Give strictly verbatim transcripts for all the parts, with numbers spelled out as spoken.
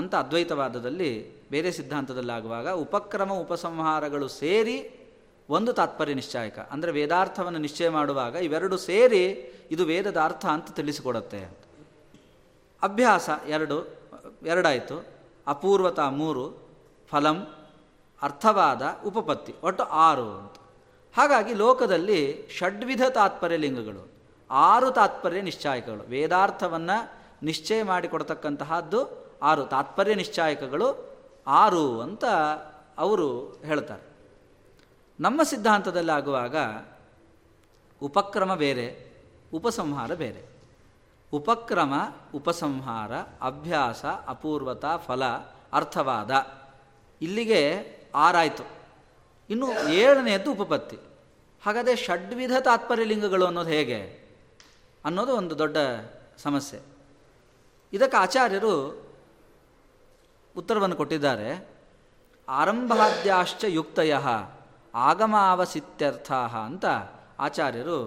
ಅಂತ ಅದ್ವೈತವಾದದಲ್ಲಿ ಬೇರೆ ಸಿದ್ಧಾಂತದಲ್ಲಾಗುವಾಗ ಉಪಕ್ರಮ ಉಪಸಂಹಾರಗಳು ಸೇರಿ ಒಂದು ತಾತ್ಪರ್ಯ ನಿಶ್ಚಯಕ, ಅಂದರೆ ವೇದಾರ್ಥವನ್ನು ನಿಶ್ಚಯ ಮಾಡುವಾಗ ಇವೆರಡು ಸೇರಿ ಇದು ವೇದದ ಅರ್ಥ ಅಂತ ತಿಳಿಸಿಕೊಡುತ್ತೆ. ಅಭ್ಯಾಸ ಎರಡು ಎರಡಾಯಿತು, ಅಪೂರ್ವತ ಮೂರು, ಫಲಂ ಅರ್ಥವಾದ ಉಪಪತ್ತಿ ಒಟ್ಟು ಆರು ಅಂತ. ಹಾಗಾಗಿ ಲೋಕದಲ್ಲಿ ಷಡ್ವಿಧ ತಾತ್ಪರ್ಯ ಲಿಂಗಗಳು, ಆರು ತಾತ್ಪರ್ಯ ನಿಶ್ಚಾಯಕಗಳು. ವೇದಾರ್ಥವನ್ನು ನಿಶ್ಚಯ ಮಾಡಿಕೊಡ್ತಕ್ಕಂತಹದ್ದು ಆರು ತಾತ್ಪರ್ಯ ನಿಶ್ಚಾಯಕಗಳು ಆರು ಅಂತ ಅವರು ಹೇಳ್ತಾರೆ. ನಮ್ಮ ಸಿದ್ಧಾಂತದಲ್ಲಾಗುವಾಗ ಉಪಕ್ರಮ ಬೇರೆ, ಉಪಸಂಹಾರ ಬೇರೆ. ಉಪಕ್ರಮ ಉಪಸಂಹಾರ ಅಭ್ಯಾಸ ಅಪೂರ್ವತ ಫಲ ಅರ್ಥವಾದ ಇಲ್ಲಿಗೆ ಆರಾಯಿತು. ಇನ್ನು ಏಳನೆಯದ್ದು ಉಪಪತ್ತಿ. ಹಾಗಾದರೆ ಷಡ್ವಿಧ ತಾತ್ಪರ್ಯ ಲಿಂಗಗಳು ಅನ್ನೋದು ಹೇಗೆ ಅನ್ನೋದು ಒಂದು ದೊಡ್ಡ ಸಮಸ್ಯೆ. ಇದಕ್ಕೆ ಆಚಾರ್ಯರು ಉತ್ತರವನ್ನು ಕೊಟ್ಟಿದ್ದಾರೆ. ಆರಂಭಾದ್ಯಾಶ್ಚ ಯುಕ್ತಯ ಆಗಮಾವಸಿತ್ಯರ್ಥ ಅಂತ ಆಚಾರ್ಯರು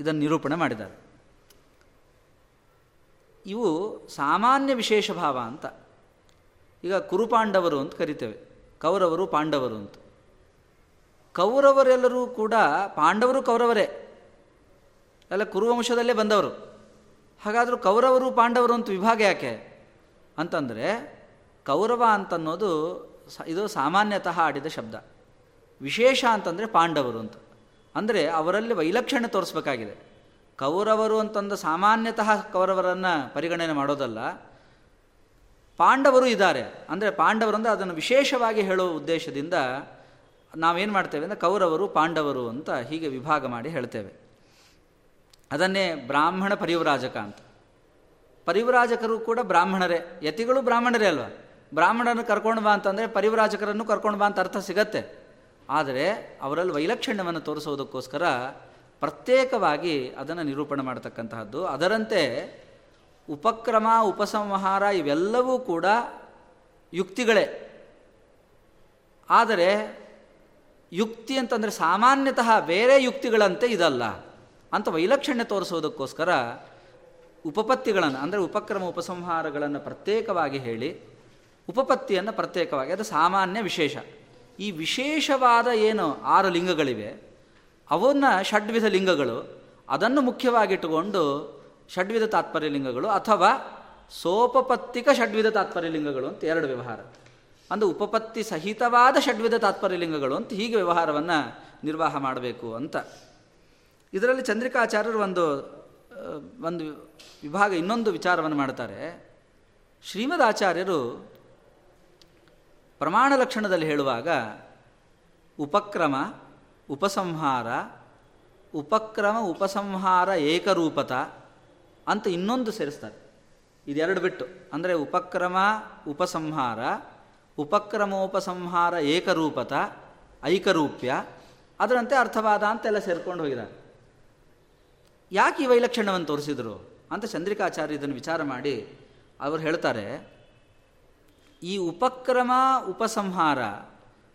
ಇದನ್ನು ನಿರೂಪಣೆ ಮಾಡಿದ್ದಾರೆ. ಇವು ಸಾಮಾನ್ಯ ವಿಶೇಷ ಭಾವ ಅಂತ. ಈಗ ಕುರುಪಾಂಡವರು ಅಂತ ಕರಿತೇವೆ, ಕೌರವರು ಪಾಂಡವರು ಅಂತ. ಕೌರವರೆಲ್ಲರೂ ಕೂಡ ಪಾಂಡವರು ಕೌರವರೇ, ಎಲ್ಲ ಕುರುವಂಶದಲ್ಲೇ ಬಂದವರು. ಹಾಗಾದರೂ ಕೌರವರು ಪಾಂಡವರು ಅಂತ ವಿಭಾಗ ಯಾಕೆ ಅಂತಂದರೆ, ಕೌರವ ಅಂತನ್ನೋದು ಇದು ಸಾಮಾನ್ಯತಃ ಆಡಿದ ಶಬ್ದ, ವಿಶೇಷ ಅಂತಂದರೆ ಪಾಂಡವರು ಅಂತ. ಅಂದರೆ ಅವರಲ್ಲಿ ವೈಲಕ್ಷಣ್ಯ ತೋರಿಸ್ಬೇಕಾಗಿದೆ. ಕೌರವರು ಅಂತಂದು ಸಾಮಾನ್ಯತಃ ಕೌರವರನ್ನು ಪರಿಗಣನೆ ಮಾಡೋದಲ್ಲ. ಪಾಂಡವರು ಇದ್ದಾರೆ ಅಂದರೆ ಪಾಂಡವರು ಅಂದರೆ ಅದನ್ನು ವಿಶೇಷವಾಗಿ ಹೇಳೋ ಉದ್ದೇಶದಿಂದ ನಾವೇನು ಮಾಡ್ತೇವೆ ಅಂದರೆ ಕೌರವರು ಪಾಂಡವರು ಅಂತ ಹೀಗೆ ವಿಭಾಗ ಮಾಡಿ ಹೇಳ್ತೇವೆ. ಅದನ್ನೇ ಬ್ರಾಹ್ಮಣ ಪರಿವ್ರಾಜಕ ಅಂತ. ಪರಿವ್ರಾಜಕರು ಕೂಡ ಬ್ರಾಹ್ಮಣರೇ, ಯತಿಗಳು ಬ್ರಾಹ್ಮಣರೇ ಅಲ್ವಾ. ಬ್ರಾಹ್ಮಣರನ್ನು ಕರ್ಕೊಂಡು ಬಾ ಅಂತಂದರೆ ಪರಿವ್ರಾಜಕರನ್ನು ಕರ್ಕೊಂಡು ಬಾ ಅಂತ ಅರ್ಥ ಸಿಗತ್ತೆ. ಆದರೆ ಅವರಲ್ಲಿ ವೈಲಕ್ಷಣ್ಯವನ್ನು ತೋರಿಸೋದಕ್ಕೋಸ್ಕರ ಪ್ರತ್ಯೇಕವಾಗಿ ಅದನ್ನು ನಿರೂಪಣೆ ಮಾಡತಕ್ಕಂತಹದ್ದು. ಅದರಂತೆ ಉಪಕ್ರಮ ಉಪಸಂಹಾರ ಇವೆಲ್ಲವೂ ಕೂಡ ಯುಕ್ತಿಗಳೇ. ಆದರೆ ಯುಕ್ತಿ ಅಂತಂದರೆ ಸಾಮಾನ್ಯತಃ ಬೇರೆ ಯುಕ್ತಿಗಳಂತೆ ಇದಲ್ಲ ಅಂತ ವೈಲಕ್ಷಣ್ಯ ತೋರಿಸೋದಕ್ಕೋಸ್ಕರ ಉಪಪತ್ತಿಗಳನ್ನು ಅಂದರೆ ಉಪಕ್ರಮ ಉಪಸಂಹಾರಗಳನ್ನು ಪ್ರತ್ಯೇಕವಾಗಿ ಹೇಳಿ ಉಪಪತ್ತಿಯನ್ನು ಪ್ರತ್ಯೇಕವಾಗಿ, ಅದು ಸಾಮಾನ್ಯ ವಿಶೇಷ. ಈ ವಿಶೇಷವಾದ ಏನು ಆರು ಲಿಂಗಗಳಿವೆ ಅವನ್ನ ಷಡ್ವಿಧ ಲಿಂಗಗಳು, ಅದನ್ನು ಮುಖ್ಯವಾಗಿಟ್ಟುಕೊಂಡು ಷಡ್ವಿಧ ತಾತ್ಪರ್ಯ ಲಿಂಗಗಳು ಅಥವಾ ಸೋಪಪತ್ತಿಕ ಷಡ್ವಿಧ ತಾತ್ಪರ್ಯ ಲಿಂಗಗಳು ಅಂತ ಎರಡು ವ್ಯವಹಾರ. ಅಂದರೆ ಉಪಪತ್ತಿ ಸಹಿತವಾದ ಷಡ್ವಿಧ ತಾತ್ಪರ್ಯ ಲಿಂಗಗಳು ಅಂತ ಹೀಗೆ ವ್ಯವಹಾರವನ್ನು ನಿರ್ವಾಹ ಮಾಡಬೇಕು ಅಂತ. ಇದರಲ್ಲಿ ಚಂದ್ರಿಕಾಚಾರ್ಯರು ಒಂದು ಒಂದು ವಿಭಾಗ ಇನ್ನೊಂದು ವಿಚಾರವನ್ನು ಮಾಡ್ತಾರೆ. ಶ್ರೀಮದ್ ಆಚಾರ್ಯರು ಪ್ರಮಾಣ ಲಕ್ಷಣದಲ್ಲಿ ಹೇಳುವಾಗ ಉಪಕ್ರಮ ಉಪಸಂಹಾರ ಉಪಕ್ರಮ ಉಪಸಂಹಾರ ಏಕರೂಪತ ಅಂತ ಇನ್ನೊಂದು ಸೇರಿಸ್ತಾರೆ. ಇದೆರಡು ಬಿಟ್ಟು ಅಂದರೆ ಉಪಕ್ರಮ ಉಪಸಂಹಾರ ಉಪಕ್ರಮೋಪಸಂಹಾರ ಏಕರೂಪತ ಐಕರೂಪ್ಯ ಅದರಂತೆ ಅರ್ಥವಾದ ಅಂತೆಲ್ಲ ಸೇರಿಕೊಂಡು ಹೋಗಿದ್ದಾರೆ. ಯಾಕೆ ಈ ವೈಲಕ್ಷಣ್ಯವನ್ನು ತೋರಿಸಿದರು ಅಂತ ಚಂದ್ರಿಕಾಚಾರ್ಯ ಇದನ್ನು ವಿಚಾರ ಮಾಡಿ ಅವರು ಹೇಳ್ತಾರೆ, ಈ ಉಪಕ್ರಮ ಉಪಸಂಹಾರ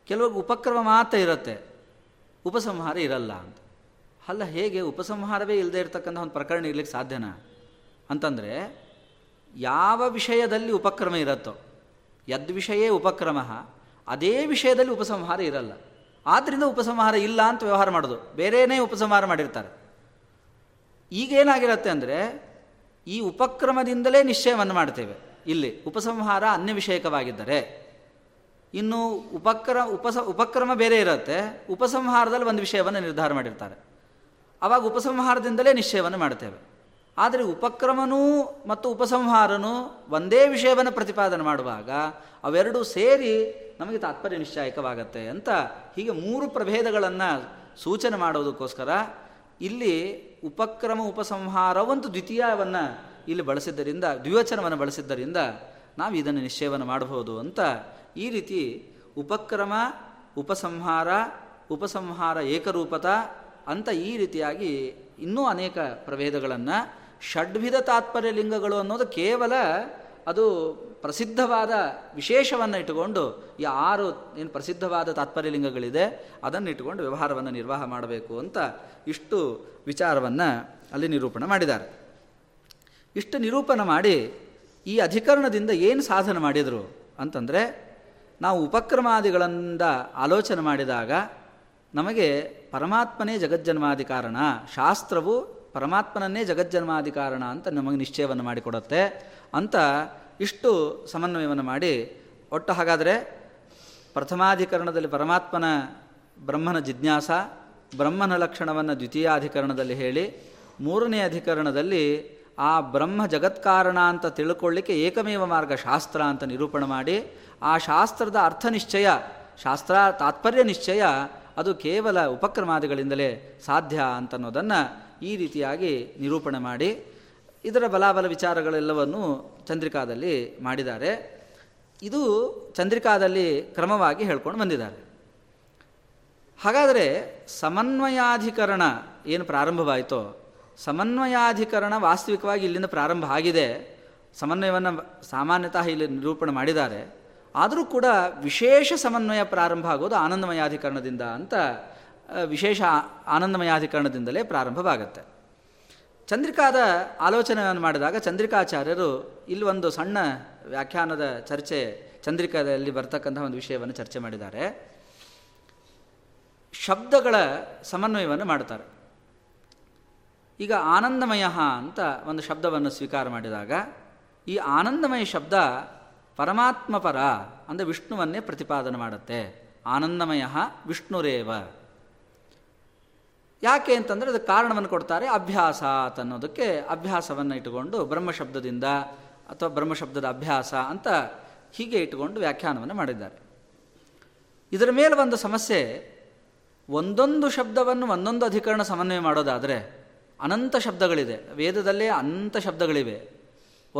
ಕೆಲವು ಉಪಕ್ರಮ ಮಾತ್ರ ಇರುತ್ತೆ, ಉಪಸಂಹಾರ ಇರಲ್ಲ ಅಂತ. ಅಲ್ಲ, ಹೇಗೆ ಉಪಸಂಹಾರವೇ ಇಲ್ಲದೆ ಇರತಕ್ಕಂಥ ಒಂದು ಪ್ರಕರಣ ಇರಲಿಕ್ಕೆ ಸಾಧ್ಯನಾ ಅಂತಂದರೆ, ಯಾವ ವಿಷಯದಲ್ಲಿ ಉಪಕ್ರಮ ಇರುತ್ತೋ ಯದ್ವಿಷಯೇ ಉಪಕ್ರಮ ಅದೇ ವಿಷಯದಲ್ಲಿ ಉಪಸಂಹಾರ ಇರಲ್ಲ. ಆದ್ದರಿಂದ ಉಪಸಂಹಾರ ಇಲ್ಲ ಅಂತ ವ್ಯವಹಾರ ಮಾಡೋದು, ಬೇರೆಯೇ ಉಪಸಂಹಾರ ಮಾಡಿರ್ತಾರೆ. ಈಗೇನಾಗಿರುತ್ತೆ ಅಂದರೆ ಈ ಉಪಕ್ರಮದಿಂದಲೇ ನಿಶ್ಚಯವನ್ನು ಮಾಡ್ತೇವೆ. ಇಲ್ಲಿ ಉಪಸಂಹಾರ ಅನ್ಯ ವಿಷಯಕವಾಗಿದ್ದರೆ ಇನ್ನು ಉಪಕ್ರ ಉಪಸ ಉಪಕ್ರಮ ಬೇರೆ ಇರುತ್ತೆ, ಉಪಸಂಹಾರದಲ್ಲಿ ಒಂದು ವಿಷಯವನ್ನು ನಿರ್ಧಾರ ಮಾಡಿರ್ತಾರೆ. ಆವಾಗ ಉಪಸಂಹಾರದಿಂದಲೇ ನಿಶ್ಚಯವನ್ನು ಮಾಡ್ತೇವೆ. ಆದರೆ ಉಪಕ್ರಮನೂ ಮತ್ತು ಉಪಸಂಹಾರನೂ ಒಂದೇ ವಿಷಯವನ್ನು ಪ್ರತಿಪಾದನೆ ಮಾಡುವಾಗ ಅವೆರಡೂ ಸೇರಿ ನಮಗೆ ತಾತ್ಪರ್ಯ ನಿಶ್ಚಯಕವಾಗತ್ತೆ ಅಂತ ಹೀಗೆ ಮೂರು ಪ್ರಭೇದಗಳನ್ನು ಸೂಚನೆ ಮಾಡೋದಕ್ಕೋಸ್ಕರ ಇಲ್ಲಿ ಉಪಕ್ರಮ ಉಪಸಂಹಾರವಂತೂ ದ್ವಿತೀಯವನ್ನು ಇಲ್ಲಿ ಬಳಸಿದ್ದರಿಂದ, ದ್ವಿವಚನವನ್ನು ಬಳಸಿದ್ದರಿಂದ ನಾವು ಇದನ್ನು ನಿಶ್ಚಯವನ್ನು ಮಾಡಬಹುದು ಅಂತ ಈ ರೀತಿ ಉಪಕ್ರಮ ಉಪಸಂಹಾರ ಉಪಸಂಹಾರ ಏಕರೂಪತ ಅಂತ ಈ ರೀತಿಯಾಗಿ ಇನ್ನೂ ಅನೇಕ ಪ್ರಭೇದಗಳನ್ನು ಷಡ್ವಿಧ ತಾತ್ಪರ್ಯ ಲಿಂಗಗಳು ಅನ್ನೋದು ಕೇವಲ ಅದು ಪ್ರಸಿದ್ಧವಾದ ವಿಶೇಷವನ್ನು ಇಟ್ಟುಕೊಂಡು ಈ ಆರು ಏನು ಪ್ರಸಿದ್ಧವಾದ ತಾತ್ಪರ್ಯ ಲಿಂಗಗಳಿದೆ ಅದನ್ನು ಇಟ್ಟುಕೊಂಡು ವ್ಯವಹಾರವನ್ನು ನಿರ್ವಾಹ ಮಾಡಬೇಕು ಅಂತ ಇಷ್ಟು ವಿಚಾರವನ್ನು ಅಲ್ಲಿ ನಿರೂಪಣೆ ಮಾಡಿದ್ದಾರೆ. ಇಷ್ಟು ನಿರೂಪಣೆ ಮಾಡಿ ಈ ಅಧಿಕರಣದಿಂದ ಏನು ಸಾಧನೆ ಮಾಡಿದರು ಅಂತಂದರೆ, ನಾವು ಉಪಕ್ರಮಾದಿಗಳಿಂದ ಆಲೋಚನೆ ಮಾಡಿದಾಗ ನಮಗೆ ಪರಮಾತ್ಮನೇ ಜಗಜ್ಜನ್ಮಾದಿ ಕಾರಣ, ಶಾಸ್ತ್ರವು ಪರಮಾತ್ಮನನ್ನೇ ಜಗಜ್ಜನ್ಮಾದಿ ಕಾರಣ ಅಂತ ನಮಗೆ ನಿಶ್ಚಯವನ್ನು ಮಾಡಿಕೊಡುತ್ತೆ ಅಂತ ಇಷ್ಟು ಸಮನ್ವಯವನ್ನು ಮಾಡಿ ಒಟ್ಟು. ಹಾಗಾದರೆ ಪ್ರಥಮಾಧಿಕರಣದಲ್ಲಿ ಪರಮಾತ್ಮನ ಬ್ರಹ್ಮನ ಜಿಜ್ಞಾಸ, ಬ್ರಹ್ಮನ ಲಕ್ಷಣವನ್ನು ದ್ವಿತೀಯಾಧಿಕರಣದಲ್ಲಿ ಹೇಳಿ, ಮೂರನೇ ಅಧಿಕರಣದಲ್ಲಿ ಆ ಬ್ರಹ್ಮ ಜಗತ್ಕಾರಣ ಅಂತ ತಿಳ್ಕೊಳ್ಳಿಕ್ಕೆ ಏಕಮೇವ ಮಾರ್ಗ ಶಾಸ್ತ್ರ ಅಂತ ನಿರೂಪಣೆ ಮಾಡಿ, ಆ ಶಾಸ್ತ್ರದ ಅರ್ಥ ನಿಶ್ಚಯ, ಶಾಸ್ತ್ರ ತಾತ್ಪರ್ಯ ನಿಶ್ಚಯ ಅದು ಕೇವಲ ಉಪಕ್ರಮಾದಿಗಳಿಂದಲೇ ಸಾಧ್ಯ ಅಂತನ್ನೋದನ್ನು ಈ ರೀತಿಯಾಗಿ ನಿರೂಪಣೆ ಮಾಡಿ ಇದರ ಬಲಾಬಲ ವಿಚಾರಗಳೆಲ್ಲವನ್ನೂ ಚಂದ್ರಿಕಾದಲ್ಲಿ ಮಾಡಿದ್ದಾರೆ. ಇದು ಚಂದ್ರಿಕಾದಲ್ಲಿ ಕ್ರಮವಾಗಿ ಹೇಳ್ಕೊಂಡು ಬಂದಿದ್ದಾರೆ. ಹಾಗಾದರೆ ಸಮನ್ವಯಾಧಿಕರಣ ಏನು ಪ್ರಾರಂಭವಾಯಿತೋ, ಸಮನ್ವಯಾಧಿಕರಣ ವಾಸ್ತವಿಕವಾಗಿ ಇಲ್ಲಿಂದ ಪ್ರಾರಂಭ ಆಗಿದೆ. ಸಮನ್ವಯವನ್ನು ಸಾಮಾನ್ಯತಃ ಇಲ್ಲಿ ನಿರೂಪಣೆ ಮಾಡಿದ್ದಾರೆ. ಆದರೂ ಕೂಡ ವಿಶೇಷ ಸಮನ್ವಯ ಪ್ರಾರಂಭ ಆಗೋದು ಆನಂದಮಯಾಧಿಕರಣದಿಂದ ಅಂತ, ವಿಶೇಷ ಆನಂದಮಯಾಧಿಕರಣದಿಂದಲೇ ಪ್ರಾರಂಭವಾಗುತ್ತೆ. ಚಂದ್ರಿಕಾದ ಆಲೋಚನೆಯನ್ನು ಮಾಡಿದಾಗ ಚಂದ್ರಿಕಾಚಾರ್ಯರು ಇಲ್ಲೊಂದು ಸಣ್ಣ ವ್ಯಾಖ್ಯಾನದ ಚರ್ಚೆ, ಚಂದ್ರಿಕಾದಲ್ಲಿ ಬರ್ತಕ್ಕಂಥ ಒಂದು ವಿಷಯವನ್ನು ಚರ್ಚೆ ಮಾಡಿದ್ದಾರೆ. ಶಬ್ದಗಳ ಸಮನ್ವಯವನ್ನು ಮಾಡ್ತಾರೆ. ಈಗ ಆನಂದಮಯ ಅಂತ ಒಂದು ಶಬ್ದವನ್ನು ಸ್ವೀಕಾರ ಮಾಡಿದಾಗ ಈ ಆನಂದಮಯ ಶಬ್ದ ಪರಮಾತ್ಮಪರ ಅಂದರೆ ವಿಷ್ಣುವನ್ನೇ ಪ್ರತಿಪಾದನೆ ಮಾಡುತ್ತೆ. ಆನಂದಮಯ ವಿಷ್ಣುರೇವ. ಯಾಕೆ ಅಂತಂದರೆ ಅದಕ್ಕೆ ಕಾರಣವನ್ನು ಕೊಡ್ತಾರೆ, ಅಭ್ಯಾಸ ಅನ್ನೋದಕ್ಕೆ. ಅಭ್ಯಾಸವನ್ನು ಇಟ್ಟುಕೊಂಡು ಬ್ರಹ್ಮಶಬ್ದದಿಂದ ಅಥವಾ ಬ್ರಹ್ಮಶಬ್ದದ ಅಭ್ಯಾಸ ಅಂತ ಹೀಗೆ ಇಟ್ಟುಕೊಂಡು ವ್ಯಾಖ್ಯಾನವನ್ನು ಮಾಡಿದ್ದಾರೆ. ಇದರ ಮೇಲೆ ಒಂದು ಸಮಸ್ಯೆ, ಒಂದೊಂದು ಶಬ್ದವನ್ನು ಒಂದೊಂದು ಅಧಿಕರಣ ಸಮನ್ವಯ ಮಾಡೋದಾದರೆ ಅನಂತ ಶಬ್ದಗಳಿದೆ, ವೇದದಲ್ಲೇ ಅನಂತ ಶಬ್ದಗಳಿವೆ.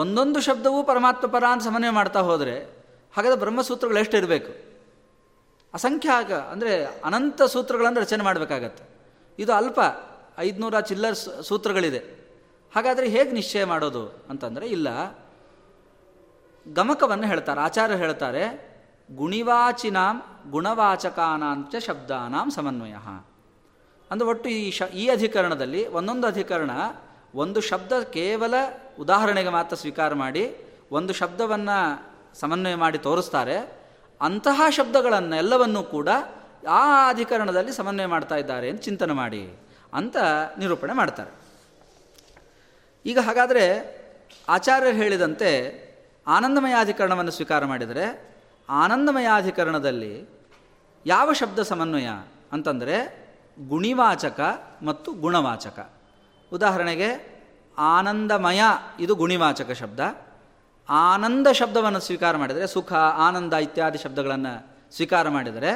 ಒಂದೊಂದು ಶಬ್ದವೂ ಪರಮಾತ್ಮ ಪರ ಅಂತ ಸಮನ್ವಯ ಮಾಡ್ತಾ ಹೋದರೆ ಹಾಗಾದರೆ ಬ್ರಹ್ಮಸೂತ್ರಗಳು ಎಷ್ಟಿರಬೇಕು? ಅಸಂಖ್ಯಾಕ ಅಂದರೆ ಅನಂತ ಸೂತ್ರಗಳನ್ನು ರಚನೆ ಮಾಡಬೇಕಾಗತ್ತೆ. ಇದು ಅಲ್ಪ, ಐದುನೂರ ಚಿಲ್ಲರ್ ಸೂತ್ರಗಳಿದೆ. ಹಾಗಾದರೆ ಹೇಗೆ ನಿಶ್ಚಯ ಮಾಡೋದು ಅಂತಂದರೆ, ಇಲ್ಲ, ಗಮಕವನ್ನು ಹೇಳ್ತಾರೆ ಆಚಾರ್ಯರು. ಹೇಳ್ತಾರೆ ಗುಣಿವಾಚಿನಾಂ ಗುಣವಾಚಕಾನಾಂಚ ಶಬ್ದಾನಾಂ ಸಮನ್ವಯ ಅಂದರೆ ಒಟ್ಟು ಈ ಶ ಈ ಅಧಿಕರಣದಲ್ಲಿ ಒಂದೊಂದು ಅಧಿಕರಣ ಒಂದು ಶಬ್ದ ಕೇವಲ ಉದಾಹರಣೆಗೆ ಮಾತ್ರ ಸ್ವೀಕಾರ ಮಾಡಿ ಒಂದು ಶಬ್ದವನ್ನು ಸಮನ್ವಯ ಮಾಡಿ ತೋರಿಸ್ತಾರೆ. ಅಂತಹ ಶಬ್ದಗಳನ್ನು ಎಲ್ಲವನ್ನೂ ಕೂಡ ಆ ಅಧಿಕರಣದಲ್ಲಿ ಸಮನ್ವಯ ಮಾಡ್ತಾ ಇದ್ದಾರೆ ಅಂತ ಚಿಂತನೆ ಮಾಡಿ ಅಂತ ನಿರೂಪಣೆ ಮಾಡ್ತಾರೆ. ಈಗ ಹಾಗಾದರೆ ಆಚಾರ್ಯರು ಹೇಳಿದಂತೆ ಆನಂದಮಯಾಧಿಕರಣವನ್ನು ಸ್ವೀಕಾರ ಮಾಡಿದರೆ ಆನಂದಮಯಾಧಿಕರಣದಲ್ಲಿ ಯಾವ ಶಬ್ದ ಸಮನ್ವಯ ಅಂತಂದರೆ ಗುಣಿವಾಚಕ ಮತ್ತು ಗುಣವಾಚಕ. ಉದಾಹರಣೆಗೆ ಆನಂದಮಯ ಇದು ಗುಣಿವಾಚಕ ಶಬ್ದ. ಆನಂದ ಶಬ್ದವನ್ನು ಸ್ವೀಕಾರ ಮಾಡಿದರೆ, ಸುಖ ಆನಂದ ಇತ್ಯಾದಿ ಶಬ್ದಗಳನ್ನು ಸ್ವೀಕಾರ ಮಾಡಿದರೆ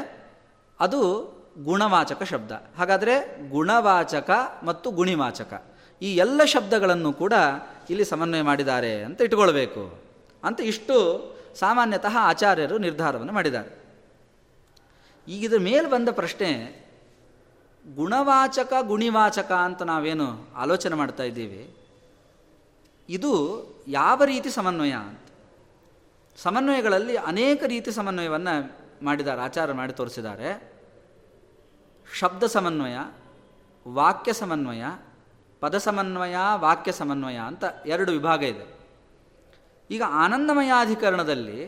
ಅದು ಗುಣವಾಚಕ ಶಬ್ದ. ಹಾಗಾದರೆ ಗುಣವಾಚಕ ಮತ್ತು ಗುಣಿವಾಚಕ ಈ ಎಲ್ಲ ಶಬ್ದಗಳನ್ನು ಕೂಡ ಇಲ್ಲಿ ಸಮನ್ವಯ ಮಾಡಿದ್ದಾರೆ ಅಂತ ಇಟ್ಕೊಳ್ಬೇಕು ಅಂತ ಇಷ್ಟು ಸಾಮಾನ್ಯತಃ ಆಚಾರ್ಯರು ನಿರ್ಧಾರವನ್ನು ಮಾಡಿದ್ದಾರೆ. ಈಗ ಇದರ ಮೇಲೆ ಬಂದ ಪ್ರಶ್ನೆ, ಗುಣವಾಚಕ ಗುಣಿವಾಚಕ ಅಂತ ನಾವೇನು ಆಲೋಚನೆ ಮಾಡ್ತಾ ಇದ್ದೀವಿ, ಇದು ಯಾವ ರೀತಿ ಸಮನ್ವಯ ಅಂತ. ಸಮನ್ವಯಗಳಲ್ಲಿ ಅನೇಕ ರೀತಿ ಸಮನ್ವಯವನ್ನು ಮಾಡಿದ್ದಾರೆ ಆಚಾರ ಮಾಡಿ ತೋರಿಸಿದ್ದಾರೆ. ಶಬ್ದ ಸಮನ್ವಯ, ವಾಕ್ಯ ಸಮನ್ವಯ, ಪದ ಸಮನ್ವಯ, ವಾಕ್ಯ ಸಮನ್ವಯ ಅಂತ ಎರಡು ವಿಭಾಗ ಇದೆ. ಈಗ ಆನಂದಮಯಾಧಿಕರಣದಲ್ಲಿ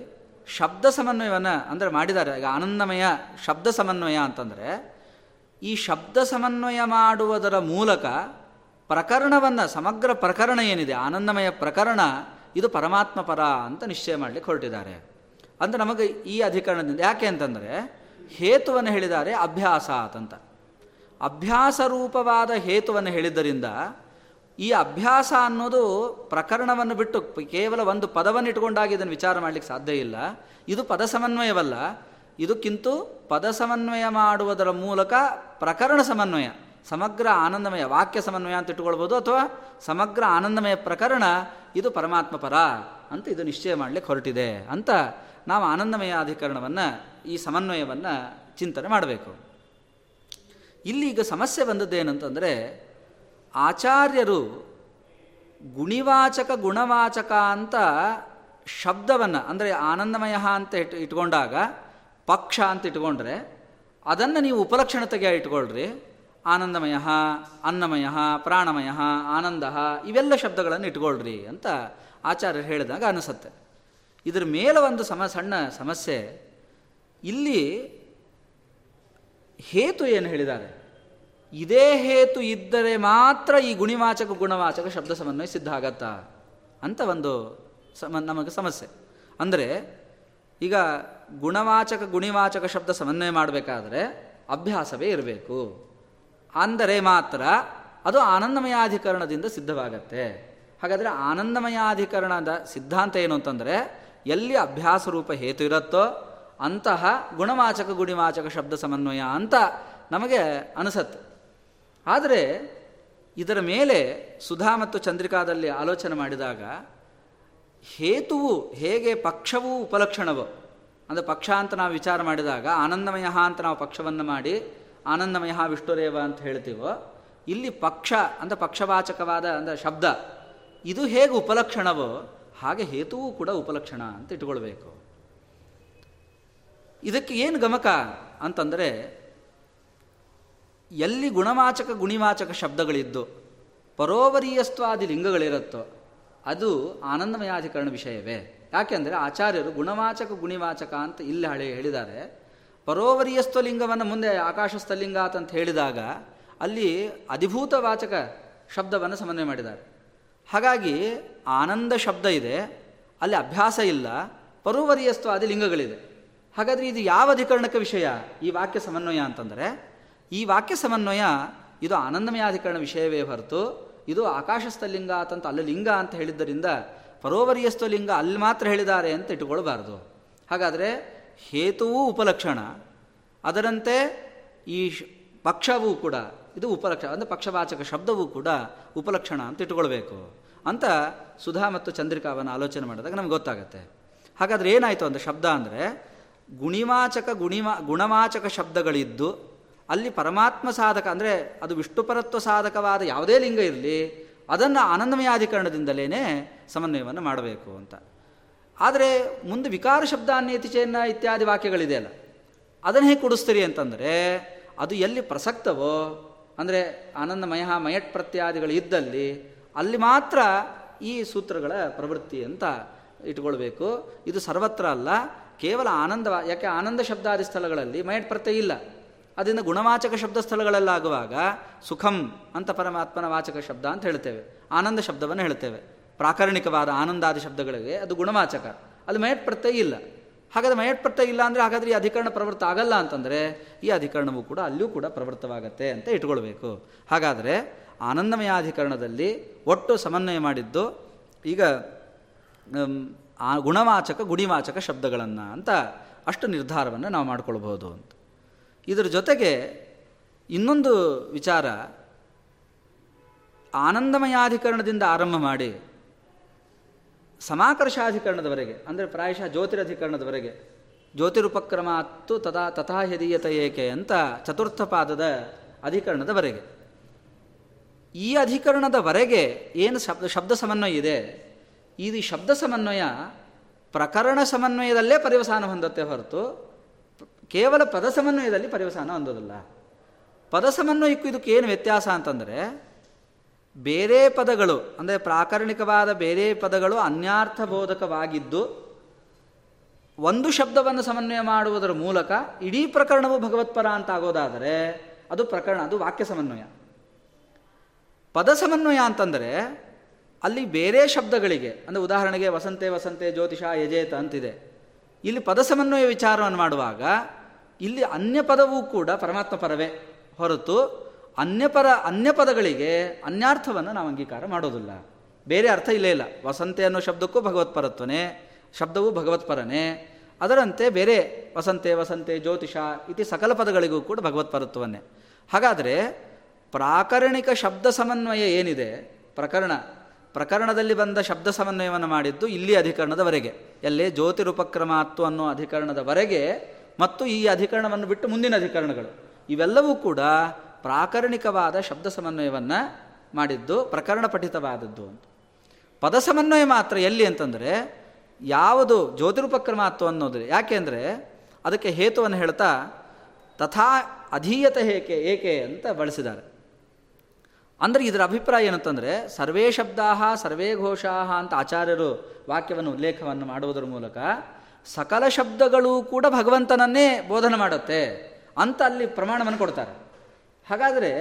ಶಬ್ದ ಸಮನ್ವಯವನ್ನು ಅಂದರೆ ಮಾಡಿದ್ದಾರೆ. ಈಗ ಆನಂದಮಯ ಶಬ್ದ ಸಮನ್ವಯ ಅಂತಂದರೆ ಈ ಶಬ್ದ ಸಮನ್ವಯ ಮಾಡುವುದರ ಮೂಲಕ ಪ್ರಕರಣವನ್ನು, ಸಮಗ್ರ ಪ್ರಕರಣ ಏನಿದೆ ಆನಂದಮಯ ಪ್ರಕರಣ, ಇದು ಪರಮಾತ್ಮ ಪರ ಅಂತ ನಿಶ್ಚಯ ಮಾಡಲಿಕ್ಕೆ ಹೊರಟಿದ್ದಾರೆ ಅಂತ ನಮಗೆ ಈ ಅಧಿಕರಣದಿಂದ. ಯಾಕೆ ಅಂತಂದರೆ ಹೇತುವನ್ನು ಹೇಳಿದ್ದಾರೆ ಅಭ್ಯಾಸ ಅಂತ. ಅಭ್ಯಾಸ ರೂಪವಾದ ಹೇತುವನ್ನು ಹೇಳಿದ್ದರಿಂದ ಈ ಅಭ್ಯಾಸ ಅನ್ನೋದು ಪ್ರಕರಣವನ್ನು ಬಿಟ್ಟು ಕೇವಲ ಒಂದು ಪದವನ್ನು ಇಟ್ಕೊಂಡಾಗಿ ಇದನ್ನು ವಿಚಾರ ಮಾಡಲಿಕ್ಕೆ ಸಾಧ್ಯ ಇಲ್ಲ. ಇದು ಪದ ಸಮನ್ವಯವಲ್ಲ, ಇದಕ್ಕಿಂತೂ ಪದ ಸಮನ್ವಯ ಮಾಡುವುದರ ಮೂಲಕ ಪ್ರಕರಣ ಸಮನ್ವಯ, ಸಮಗ್ರ ಆನಂದಮಯ ವಾಕ್ಯ ಸಮನ್ವಯ ಅಂತ ಇಟ್ಕೊಳ್ಬೋದು ಅಥವಾ ಸಮಗ್ರ ಆನಂದಮಯ ಪ್ರಕರಣ, ಇದು ಪರಮಾತ್ಮ ಪರ ಅಂತ ಇದು ನಿಶ್ಚಯ ಮಾಡಲಿಕ್ಕೆ ಹೊರಟಿದೆ ಅಂತ ನಾವು ಆನಂದಮಯ ಅಧಿಕರಣವನ್ನು, ಈ ಸಮನ್ವಯವನ್ನು ಚಿಂತನೆ ಮಾಡಬೇಕು. ಇಲ್ಲಿ ಈಗ ಸಮಸ್ಯೆ ಬಂದದ್ದೇನಂತಂದರೆ, ಆಚಾರ್ಯರು ಗುಣಿವಾಚಕ ಗುಣವಾಚಕ ಅಂತ ಶಬ್ದವನ್ನು ಅಂದರೆ ಆನಂದಮಯ ಅಂತ ಇಟ್ ಇಟ್ಕೊಂಡಾಗ ಪಕ್ಷ ಅಂತ ಇಟ್ಕೊಂಡ್ರೆ ಅದನ್ನು ನೀವು ಉಪಲಕ್ಷಣತೆಗೆ ಇಟ್ಕೊಳ್ರಿ. ಆನಂದಮಯ, ಅನ್ನಮಯ, ಪ್ರಾಣಮಯ, ಆನಂದ ಇವೆಲ್ಲ ಶಬ್ದಗಳನ್ನು ಇಟ್ಕೊಳ್ರಿ ಅಂತ ಆಚಾರ್ಯರು ಹೇಳಿದಾಗ ಅನಿಸುತ್ತೆ. ಇದರ ಮೇಲೆ ಒಂದು ಸಮ ಸಣ್ಣ ಸಮಸ್ಯೆ, ಇಲ್ಲಿ ಹೇತು ಏನು ಹೇಳಿದ್ದಾರೆ, ಇದೇ ಹೇತು ಇದ್ದರೆ ಮಾತ್ರ ಈ ಗುಣಿವಾಚಕ ಗುಣವಾಚಕ ಶಬ್ದ ಸಮನ್ವಯ ಸಿದ್ಧ ಆಗತ್ತಾ ಅಂತ ಒಂದು ಸಮ ನಮಗೆ ಸಮಸ್ಯೆ. ಅಂದರೆ ಈಗ ಗುಣವಾಚಕ ಗುಣಿವಾಚಕ ಶಬ್ದ ಸಮನ್ವಯ ಮಾಡಬೇಕಾದ್ರೆ ಅಭ್ಯಾಸವೇ ಇರಬೇಕು, ಅಂದರೆ ಮಾತ್ರ ಅದು ಆನಂದಮಯಾಧಿಕರಣದಿಂದ ಸಿದ್ಧವಾಗತ್ತೆ. ಹಾಗಾದರೆ ಆನಂದಮಯಾಧಿಕರಣದ ಸಿದ್ಧಾಂತ ಏನು ಅಂತಂದರೆ, ಎಲ್ಲಿ ಅಭ್ಯಾಸ ರೂಪ ಹೇತು ಇರುತ್ತೋ ಅಂತಹ ಗುಣವಾಚಕ ಗುಣಿವಾಚಕ ಶಬ್ದ ಸಮನ್ವಯ ಅಂತ ನಮಗೆ ಅನಿಸತ್ತೆ. ಆದರೆ ಇದರ ಮೇಲೆ ಸುಧಾ ಮತ್ತು ಚಂದ್ರಿಕಾದಲ್ಲಿ ಆಲೋಚನೆ ಮಾಡಿದಾಗ ಹೇತುವು ಹೇಗೆ ಪಕ್ಷವೂ ಉಪಲಕ್ಷಣವೋ, ಅಂದರೆ ಪಕ್ಷ ಅಂತ ನಾವು ವಿಚಾರ ಮಾಡಿದಾಗ ಆನಂದಮಯ ಅಂತ ನಾವು ಪಕ್ಷವನ್ನು ಮಾಡಿ ಆನಂದಮಯ ವಿಷ್ಣುರೇವ ಅಂತ ಹೇಳ್ತೀವೋ, ಇಲ್ಲಿ ಪಕ್ಷ ಅಂತ ಪಕ್ಷವಾಚಕವಾದ ಅಂದರೆ ಶಬ್ದ ಇದು ಹೇಗೆ ಉಪಲಕ್ಷಣವೋ ಹಾಗೆ ಹೇತುವು ಕೂಡ ಉಪಲಕ್ಷಣ ಅಂತ ಇಟ್ಕೊಳ್ಬೇಕು. ಇದಕ್ಕೆ ಏನು ಗಮಕ ಅಂತಂದರೆ, ಎಲ್ಲಿ ಗುಣವಾಚಕ ಗುಣಿವಾಚಕ ಶಬ್ದಗಳಿದ್ದು ಪರೋವರೀಯಸ್ವಾದಿ ಲಿಂಗಗಳಿರುತ್ತೋ ಅದು ಆನಂದಮಯಾಧಿಕರಣ ವಿಷಯವೇ. ಯಾಕೆಂದರೆ ಆಚಾರ್ಯರು ಗುಣವಾಚಕ ಗುಣಿವಾಚಕ ಅಂತ ಇಲ್ಲಿ ಹಳೆ ಹೇಳಿದ್ದಾರೆ. ಪರೋವರೀಯಸ್ವ ಲಿಂಗವನ್ನು ಮುಂದೆ ಆಕಾಶಸ್ಥಲಿಂಗ ಅಂತ ಹೇಳಿದಾಗ ಅಲ್ಲಿ ಅಧಿಭೂತವಾಚಕ ಶಬ್ದವನ್ನು ಸಮನ್ವಯ ಮಾಡಿದ್ದಾರೆ. ಹಾಗಾಗಿ ಆನಂದ ಶಬ್ದ ಇದೆ, ಅಲ್ಲಿ ಅಭ್ಯಾಸ ಇಲ್ಲ, ಪರೋವರೀಯಸ್ವಾದಿ ಲಿಂಗಗಳಿದೆ. ಹಾಗಾದರೆ ಇದು ಯಾವ ಅಧಿಕರಣಕ್ಕೆ ವಿಷಯ ಈ ವಾಕ್ಯ ಸಮನ್ವಯ ಅಂತಂದರೆ, ಈ ವಾಕ್ಯ ಸಮನ್ವಯ ಇದು ಆನಂದಮಯಾಧಿಕರಣ ವಿಷಯವೇ ಹೊರತು ಇದು ಆಕಾಶಸ್ಥಲಿಂಗ ಅಂತ ಅಲ್ಲಿ ಲಿಂಗ ಅಂತ ಹೇಳಿದ್ದರಿಂದ ಪರೋವರಿಯಸ್ಥ ಲಿಂಗ ಅಲ್ಲಿ ಮಾತ್ರ ಹೇಳಿದ್ದಾರೆ ಅಂತ ಇಟ್ಟುಕೊಳ್ಬಾರ್ದು. ಹಾಗಾದರೆ ಹೇತುವು ಉಪಲಕ್ಷಣ, ಅದರಂತೆ ಈ ಪಕ್ಷವೂ ಕೂಡ ಇದು ಉಪಲಕ್ಷಣ, ಅಂದರೆ ಪಕ್ಷವಾಚಕ ಶಬ್ದವೂ ಕೂಡ ಉಪಲಕ್ಷಣ ಅಂತ ಇಟ್ಟುಕೊಳ್ಬೇಕು ಅಂತ ಸುಧಾ ಮತ್ತು ಚಂದ್ರಿಕಾವನ್ನು ಆಲೋಚನೆ ಮಾಡಿದಾಗ ನಮ್ಗೆ ಗೊತ್ತಾಗುತ್ತೆ. ಹಾಗಾದರೆ ಏನಾಯಿತು ಅಂದರೆ, ಶಬ್ದ ಅಂದರೆ ಗುಣಿವಾಚಕ ಗುಣಿವಾ ಗುಣವಾಚಕ ಶಬ್ದಗಳಿದ್ದು ಅಲ್ಲಿ ಪರಮಾತ್ಮ ಸಾಧಕ ಅಂದರೆ ಅದು ವಿಷ್ಣುಪರತ್ವ ಸಾಧಕವಾದ ಯಾವುದೇ ಲಿಂಗ ಇರಲಿ ಅದನ್ನು ಆನಂದಮಯಾಧಿಕರಣದಿಂದಲೇ ಸಮನ್ವಯವನ್ನು ಮಾಡಬೇಕು ಅಂತ. ಆದರೆ ಮುಂದೆ ವಿಕಾರ ಶಬ್ದ ಅನ್ಯತಿಚೇನ ಇತ್ಯಾದಿ ವಾಕ್ಯಗಳಿದೆಯಲ್ಲ, ಅದನ್ನು ಹೇಗೆ ಕೊಡಿಸ್ತೀರಿ ಅಂತಂದರೆ, ಅದು ಎಲ್ಲಿ ಪ್ರಸಕ್ತವೋ ಅಂದರೆ ಆನಂದಮಯ ಮಯಟ್ ಪ್ರತ್ಯಾದಿಗಳು ಇದ್ದಲ್ಲಿ ಅಲ್ಲಿ ಮಾತ್ರ ಈ ಸೂತ್ರಗಳ ಪ್ರವೃತ್ತಿ ಅಂತ ಇಟ್ಕೊಳ್ಬೇಕು. ಇದು ಸರ್ವತ್ರ ಅಲ್ಲ, ಕೇವಲ ಆನಂದ, ಯಾಕೆ ಆನಂದ ಶಬ್ದಾದಿ ಸ್ಥಳಗಳಲ್ಲಿ ಮಯಟ್ ಪ್ರತ್ಯಯ ಇಲ್ಲ. ಅದರಿಂದ ಗುಣವಾಚಕ ಶಬ್ದ ಸ್ಥಳಗಳಲ್ಲಾಗುವಾಗ ಸುಖಂ ಅಂತ ಪರಮಾತ್ಮನ ವಾಚಕ ಶಬ್ದ ಅಂತ ಹೇಳ್ತೇವೆ, ಆನಂದ ಶಬ್ದವನ್ನು ಹೇಳ್ತೇವೆ. ಪ್ರಾಕರಣಿಕವಾದ ಆನಂದಾದಿ ಶಬ್ದಗಳಿಗೆ ಅದು ಗುಣವಾಚಕ, ಅಲ್ಲಿ ಮಯಟ್ ಪ್ರತ್ಯಯ ಇಲ್ಲ. ಹಾಗಾದರೆ ಮಯಟ್ ಪ್ರತ್ಯಯ ಇಲ್ಲ ಅಂದರೆ, ಹಾಗಾದರೆ ಈ ಅಧಿಕರಣ ಪ್ರವೃತ್ತ ಆಗಲ್ಲ ಅಂತಂದರೆ ಈ ಅಧಿಕರಣವೂ ಕೂಡ ಅಲ್ಲಿಯೂ ಕೂಡ ಪ್ರವೃತ್ತವಾಗತ್ತೆ ಅಂತ ಇಟ್ಕೊಳ್ಬೇಕು. ಹಾಗಾದರೆ ಆನಂದಮಯ ಅಧಿಕರಣದಲ್ಲಿ ಒಟ್ಟು ಸಮನ್ವಯ ಮಾಡಿದ್ದು ಈಗ ಗುಣವಾಚಕ ಗುಣಿವಾಚಕ ಶಬ್ದಗಳನ್ನು ಅಂತ ಅಷ್ಟು ನಿರ್ಧಾರವನ್ನು ನಾವು ಮಾಡಿಕೊಳ್ಬೋದು ಅಂತ. ಇದರ ಜೊತೆಗೆ ಇನ್ನೊಂದು ವಿಚಾರ, ಆನಂದಮಯಾಧಿಕರಣದಿಂದ ಆರಂಭ ಮಾಡಿ ಸಮಾಕರ್ಷಾಧಿಕರಣದವರೆಗೆ, ಅಂದರೆ ಪ್ರಾಯಶಃ ಜ್ಯೋತಿರಧಿಕರಣದವರೆಗೆ, ಜ್ಯೋತಿರುಪಕ್ರಮಾತ್ತು ತದಾ ತಥಾ ಯದೀಯತ ಏಕೆ ಅಂತ ಚತುರ್ಥ ಪಾದದ ಅಧಿಕರಣದವರೆಗೆ, ಈ ಅಧಿಕರಣದವರೆಗೆ ಏನು ಶಬ್ದ ಶಬ್ದ ಸಮನ್ವಯ ಇದೆ, ಇದು ಶಬ್ದ ಸಮನ್ವಯ ಪ್ರಕರಣ ಸಮನ್ವಯದಲ್ಲೇ ಪರಿವಸಾನ ಹೊಂದತ್ತೆ ಹೊರತು ಕೇವಲ ಪದ ಸಮನ್ವಯದಲ್ಲಿ ಪರಿವಸಾನ ಹೊಂದೋದಿಲ್ಲ. ಪದ ಸಮನ್ವಯಕ್ಕೂ ಇದಕ್ಕೆ ಏನು ವ್ಯತ್ಯಾಸ ಅಂತಂದರೆ, ಬೇರೆ ಪದಗಳು ಅಂದರೆ ಪ್ರಾಕರಣಿಕವಾದ ಬೇರೆ ಪದಗಳು ಅನ್ಯಾರ್ಥಬೋಧಕವಾಗಿದ್ದು ಒಂದು ಶಬ್ದವನ್ನು ಸಮನ್ವಯ ಮಾಡುವುದರ ಮೂಲಕ ಇಡೀ ಪ್ರಕರಣವು ಭಗವತ್ಪರ ಅಂತಾಗೋದಾದರೆ ಅದು ಪ್ರಕರಣ, ಅದು ವಾಕ್ಯ ಸಮನ್ವಯ. ಪದ ಸಮನ್ವಯ ಅಂತಂದರೆ ಅಲ್ಲಿ ಬೇರೆ ಶಬ್ದಗಳಿಗೆ, ಅಂದರೆ ಉದಾಹರಣೆಗೆ ವಸಂತೆ ವಸಂತೆ ಜ್ಯೋತಿಷ ಯಜೇತ ಅಂತಿದೆ. ಇಲ್ಲಿ ಪದ ಸಮನ್ವಯ ವಿಚಾರವನ್ನು ಮಾಡುವಾಗ ಇಲ್ಲಿ ಅನ್ಯ ಪದವೂ ಕೂಡ ಪರಮಾತ್ಮ ಪರವೇ ಹೊರತು ಅನ್ಯಪರ ಅನ್ಯ ಪದಗಳಿಗೆ ಅನ್ಯಾರ್ಥವನ್ನು ನಾವು ಅಂಗೀಕಾರ ಮಾಡೋದಿಲ್ಲ. ಬೇರೆ ಅರ್ಥ ಇಲ್ಲೇ ಇಲ್ಲ. ವಸಂತೆ ಅನ್ನೋ ಶಬ್ದಕ್ಕೂ ಭಗವತ್ಪರತ್ವನೇ, ಶಬ್ದವೂ ಭಗವತ್ಪರನೇ. ಅದರಂತೆ ಬೇರೆ ವಸಂತೆ ವಸಂತೆ ಜ್ಯೋತಿಷ ಇತಿ ಸಕಲ ಪದಗಳಿಗೂ ಕೂಡ ಭಗವತ್ಪರತ್ವವನ್ನೇ. ಹಾಗಾದರೆ ಪ್ರಾಕರಣಿಕ ಶಬ್ದ ಸಮನ್ವಯ ಏನಿದೆ, ಪ್ರಕರಣ ಪ್ರಕರಣದಲ್ಲಿ ಬಂದ ಶಬ್ದ ಸಮನ್ವಯವನ್ನು ಮಾಡಿದ್ದು ಇಲ್ಲಿ ಅಧಿಕರಣದವರೆಗೆ, ಎಲ್ಲೇ ಜ್ಯೋತಿರುಪಕ್ರಮಾತ್ವ ಅನ್ನೋ ಅಧಿಕರಣದವರೆಗೆ, ಮತ್ತು ಈ ಅಧಿಕರಣವನ್ನು ಬಿಟ್ಟು ಮುಂದಿನ ಅಧಿಕರಣಗಳು ಇವೆಲ್ಲವೂ ಕೂಡ ಪ್ರಾಕರಣಿಕವಾದ ಶಬ್ದ ಸಮನ್ವಯವನ್ನು ಮಾಡಿದ್ದು, ಪ್ರಕರಣ ಪಠಿತವಾದದ್ದು ಅಂತ. ಪದ ಸಮನ್ವಯ ಮಾತ್ರ ಎಲ್ಲಿ ಅಂತಂದರೆ, ಯಾವುದು ಜ್ಯೋತಿರುಪಕ್ರಮಾತ್ವ ಅನ್ನೋದು, ಯಾಕೆಂದರೆ ಅದಕ್ಕೆ ಹೇತುವನ್ನು ಹೇಳ್ತಾ ತಥಾ ಅಧೀಯತ ಏಕೆ ಏಕೆ ಅಂತ ಬಳಸಿದ್ದಾರೆ. ಅಂದರೆ ಇದರ ಅಭಿಪ್ರಾಯ ಏನಂತಂದರೆ, ಸರ್ವೇ ಶಬ್ದಾಃ ಸರ್ವೇ ಘೋಷಾಃ ಅಂತ ಆಚಾರ್ಯರು ವಾಕ್ಯವನ್ನು ಉಲ್ಲೇಖವನ್ನು ಮಾಡುವುದರ ಮೂಲಕ ಸಕಲ ಶಬ್ದಗಳೂ ಕೂಡ ಭಗವಂತನನ್ನೇ ಬೋಧನೆ ಮಾಡುತ್ತೆ ಅಂತ ಅಲ್ಲಿ ಪ್ರಮಾಣವನ್ನು ಕೊಡ್ತಾರೆ. ಹಾಗಾದರೆ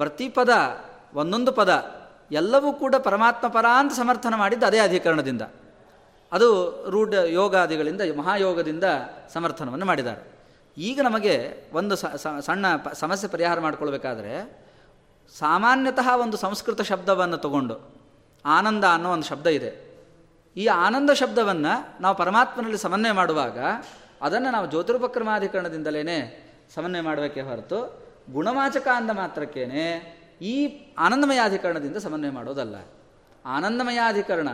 ಪ್ರತಿ ಪದ ಒಂದೊಂದು ಪದ ಎಲ್ಲವೂ ಕೂಡ ಪರಮಾತ್ಮ ಪರ ಅಂತ ಸಮರ್ಥನ ಮಾಡಿದ್ದು ಅದೇ ಅಧಿಕರಣದಿಂದ, ಅದು ರೂಢ ಯೋಗಾದಿಗಳಿಂದ ಮಹಾಯೋಗದಿಂದ ಸಮರ್ಥನವನ್ನು ಮಾಡಿದ್ದಾರೆ. ಈಗ ನಮಗೆ ಒಂದು ಸಣ್ಣ ಸಮಸ್ಯೆ ಪರಿಹಾರ ಮಾಡಿಕೊಳ್ಬೇಕಾದ್ರೆ, ಸಾಮಾನ್ಯತಃ ಒಂದು ಸಂಸ್ಕೃತ ಶಬ್ದವನ್ನು ತಗೊಂಡು ಆನಂದ ಅನ್ನೋ ಒಂದು ಶಬ್ದ ಇದೆ. ಈ ಆನಂದ ಶಬ್ದವನ್ನು ನಾವು ಪರಮಾತ್ಮನಲ್ಲಿ ಸಮನ್ವಯ ಮಾಡುವಾಗ ಅದನ್ನು ನಾವು ಜ್ಯೋತಿರೂಪಕ್ರಮಾಧಿಕರಣದಿಂದಲೇ ಸಮನ್ವಯ ಮಾಡಬೇಕೇ ಹೊರತು ಗುಣವಾಚಕ ಅಂದ ಮಾತ್ರಕ್ಕೇನೆ ಈ ಆನಂದಮಯಾಧಿಕರಣದಿಂದ ಸಮನ್ವಯ ಮಾಡೋದಲ್ಲ. ಆನಂದಮಯಾಧಿಕರಣ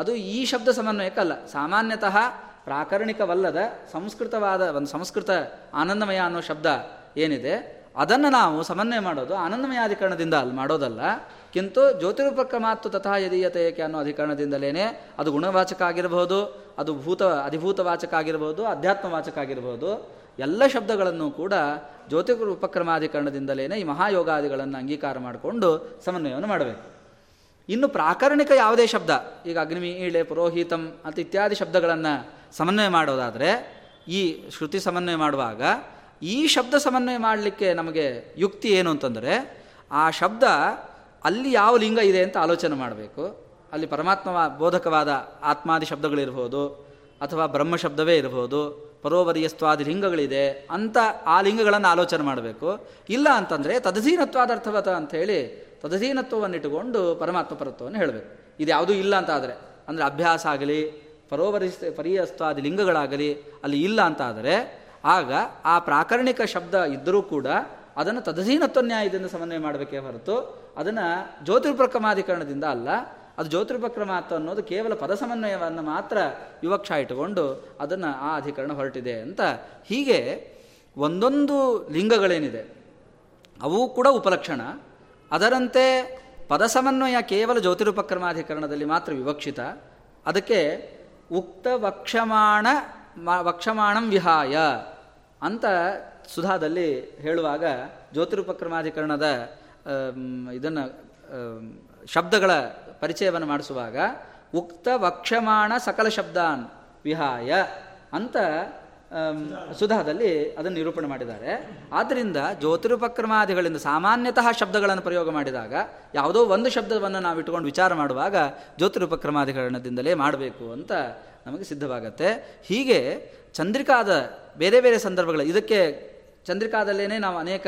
ಅದು ಈ ಶಬ್ದ ಸಮನ್ವಯಕ್ಕಲ್ಲ, ಸಾಮಾನ್ಯತಃ ಪ್ರಾಕರಣಿಕವಲ್ಲದ ಸಂಸ್ಕೃತವಾದ ಒಂದು ಸಂಸ್ಕೃತ ಆನಂದಮಯ ಅನ್ನೋ ಶಬ್ದ ಏನಿದೆ ಅದನ್ನು ನಾವು ಸಮನ್ವಯ ಮಾಡೋದು ಆನಂದಮಯಾಧಿಕರಣದಿಂದ ಅಲ್ಲಿ ಮಾಡೋದಲ್ಲ, ಕಿಂತು ಜ್ಯೋತಿರೂಪಕ್ರಮಾತ್ತು ತಥಾ ಯದೀಯತೇಕೆ ಅನ್ನೋ ಅಧಿಕರಣದಿಂದಲೇ ಅದು ಗುಣವಾಚಕ ಆಗಿರಬಹುದು, ಅದು ಭೂತ ಅಧಿಭೂತವಾಚಕ ಆಗಿರಬಹುದು, ಅಧ್ಯಾತ್ಮವಾಚಕ ಆಗಿರಬಹುದು, ಎಲ್ಲ ಶಬ್ದಗಳನ್ನು ಕೂಡ ಜ್ಯೋತಿರೂಪಕ್ರಮಾಧಿಕರಣದಿಂದಲೇ ಈ ಮಹಾಯೋಗಾದಿಗಳನ್ನು ಅಂಗೀಕಾರ ಮಾಡಿಕೊಂಡು ಸಮನ್ವಯವನ್ನು ಮಾಡಬೇಕು. ಇನ್ನು ಪ್ರಾಕರಣಿಕ ಯಾವುದೇ ಶಬ್ದ, ಈಗ ಅಗ್ನಿ ಈಳೆ ಪುರೋಹಿತಂ ಅಂತ ಇತ್ಯಾದಿ ಶಬ್ದಗಳನ್ನು ಸಮನ್ವಯ ಮಾಡೋದಾದರೆ ಈ ಶ್ರುತಿ ಸಮನ್ವಯ ಮಾಡುವಾಗ ಈ ಶಬ್ದ ಸಮನ್ವಯ ಮಾಡಲಿಕ್ಕೆ ನಮಗೆ ಯುಕ್ತಿ ಏನು ಅಂತಂದರೆ, ಆ ಶಬ್ದ ಅಲ್ಲಿ ಯಾವ ಲಿಂಗ ಇದೆ ಅಂತ ಆಲೋಚನೆ ಮಾಡಬೇಕು. ಅಲ್ಲಿ ಪರಮಾತ್ಮ ಬೋಧಕವಾದ ಆತ್ಮಾದಿ ಶಬ್ದಗಳಿರ್ಬೋದು, ಅಥವಾ ಬ್ರಹ್ಮ ಶಬ್ದವೇ ಇರಬಹುದು, ಪರೋವರ್ಯಸ್ವಾದಿ ಲಿಂಗಗಳಿದೆ ಅಂತ ಆ ಲಿಂಗಗಳನ್ನು ಆಲೋಚನೆ ಮಾಡಬೇಕು. ಇಲ್ಲ ಅಂತಂದರೆ ತದಧೀನತ್ವಾದ ಅರ್ಥವತ ಅಂಥೇಳಿ ತದಧೀನತ್ವವನ್ನಿಟ್ಟುಕೊಂಡು ಪರಮಾತ್ಮ ಪರತ್ವವನ್ನು ಹೇಳಬೇಕು. ಇದು ಯಾವುದೂ ಇಲ್ಲ ಅಂತ ಆದರೆ, ಅಂದರೆ ಅಭ್ಯಾಸ ಆಗಲಿ ಪರೋವರಿಸ್ ಪರಿಯಸ್ವಾದಿ ಲಿಂಗಗಳಾಗಲಿ ಅಲ್ಲಿ ಇಲ್ಲ ಅಂತಾದರೆ ಆಗ ಆ ಪ್ರಾಕರಣಿಕ ಶಬ್ದ ಇದ್ದರೂ ಕೂಡ ಅದನ್ನು ತದಧೀನತ್ವ ನ್ಯಾಯದಿಂದ ಸಮನ್ವಯ ಮಾಡಬೇಕೇ ಹೊರತು ಅದನ್ನು ಜ್ಯೋತಿರ್ಪ್ರಕ್ರಮಾಧಿಕರಣದಿಂದ ಅಲ್ಲ. ಅದು ಜ್ಯೋತಿರ್ಪಕ್ರಮಾತ್ವ ಅನ್ನೋದು ಕೇವಲ ಪದ ಸಮನ್ವಯವನ್ನು ಮಾತ್ರ ವಿವಕ್ಷ ಇಟ್ಟುಕೊಂಡು ಅದನ್ನು ಆ ಅಧಿಕರಣ ಹೊರಟಿದೆ ಅಂತ. ಹೀಗೆ ಒಂದೊಂದು ಲಿಂಗಗಳೇನಿದೆ ಅವು ಕೂಡ ಉಪಲಕ್ಷಣ. ಅದರಂತೆ ಪದ ಸಮನ್ವಯ ಕೇವಲ ಜ್ಯೋತಿರೂಪಕ್ರಮಾಧಿಕರಣದಲ್ಲಿ ಮಾತ್ರ ವಿವಕ್ಷಿತ. ಅದಕ್ಕೆ ಉಕ್ತ ವಕ್ಷಮಾಣ ವಕ್ಷಮಾಣಂ ವಿಹಾಯ ಅಂತ ಸುಧಾದಲ್ಲಿ ಹೇಳುವಾಗ ಜ್ಯೋತಿರೂಪಕ್ರಮಾಧಿಕರಣದ ಇದನ್ನು ಶಬ್ದಗಳ ಪರಿಚಯವನ್ನು ಮಾಡಿಸುವಾಗ ಉಕ್ತ ವಕ್ಷಮಾಣ ಸಕಲ ಶಬ್ದಾನ್ ವಿಹಾಯ ಅಂತ ಸುಧಾದಲ್ಲಿ ಅದನ್ನು ನಿರೂಪಣೆ ಮಾಡಿದ್ದಾರೆ. ಆದ್ದರಿಂದ ಜ್ಯೋತಿರೂಪಕ್ರಮಾದಿಗಳಿಂದ ಸಾಮಾನ್ಯತಃ ಶಬ್ದಗಳನ್ನು ಪ್ರಯೋಗ ಮಾಡಿದಾಗ ಯಾವುದೋ ಒಂದು ಶಬ್ದವನ್ನು ನಾವು ಇಟ್ಟುಕೊಂಡು ವಿಚಾರ ಮಾಡುವಾಗ ಜ್ಯೋತಿರೂಪಕ್ರಮಾಧಿಕರಣದಿಂದಲೇ ಮಾಡಬೇಕು ಅಂತ ನಮಗೆ ಸಿದ್ಧವಾಗತ್ತೆ. ಹೀಗೆ ಚಂದ್ರಿಕಾದ ಬೇರೆ ಬೇರೆ ಸಂದರ್ಭಗಳ ಇದಕ್ಕೆ ಚಂದ್ರಿಕಾದಲ್ಲೇ ನಾವು ಅನೇಕ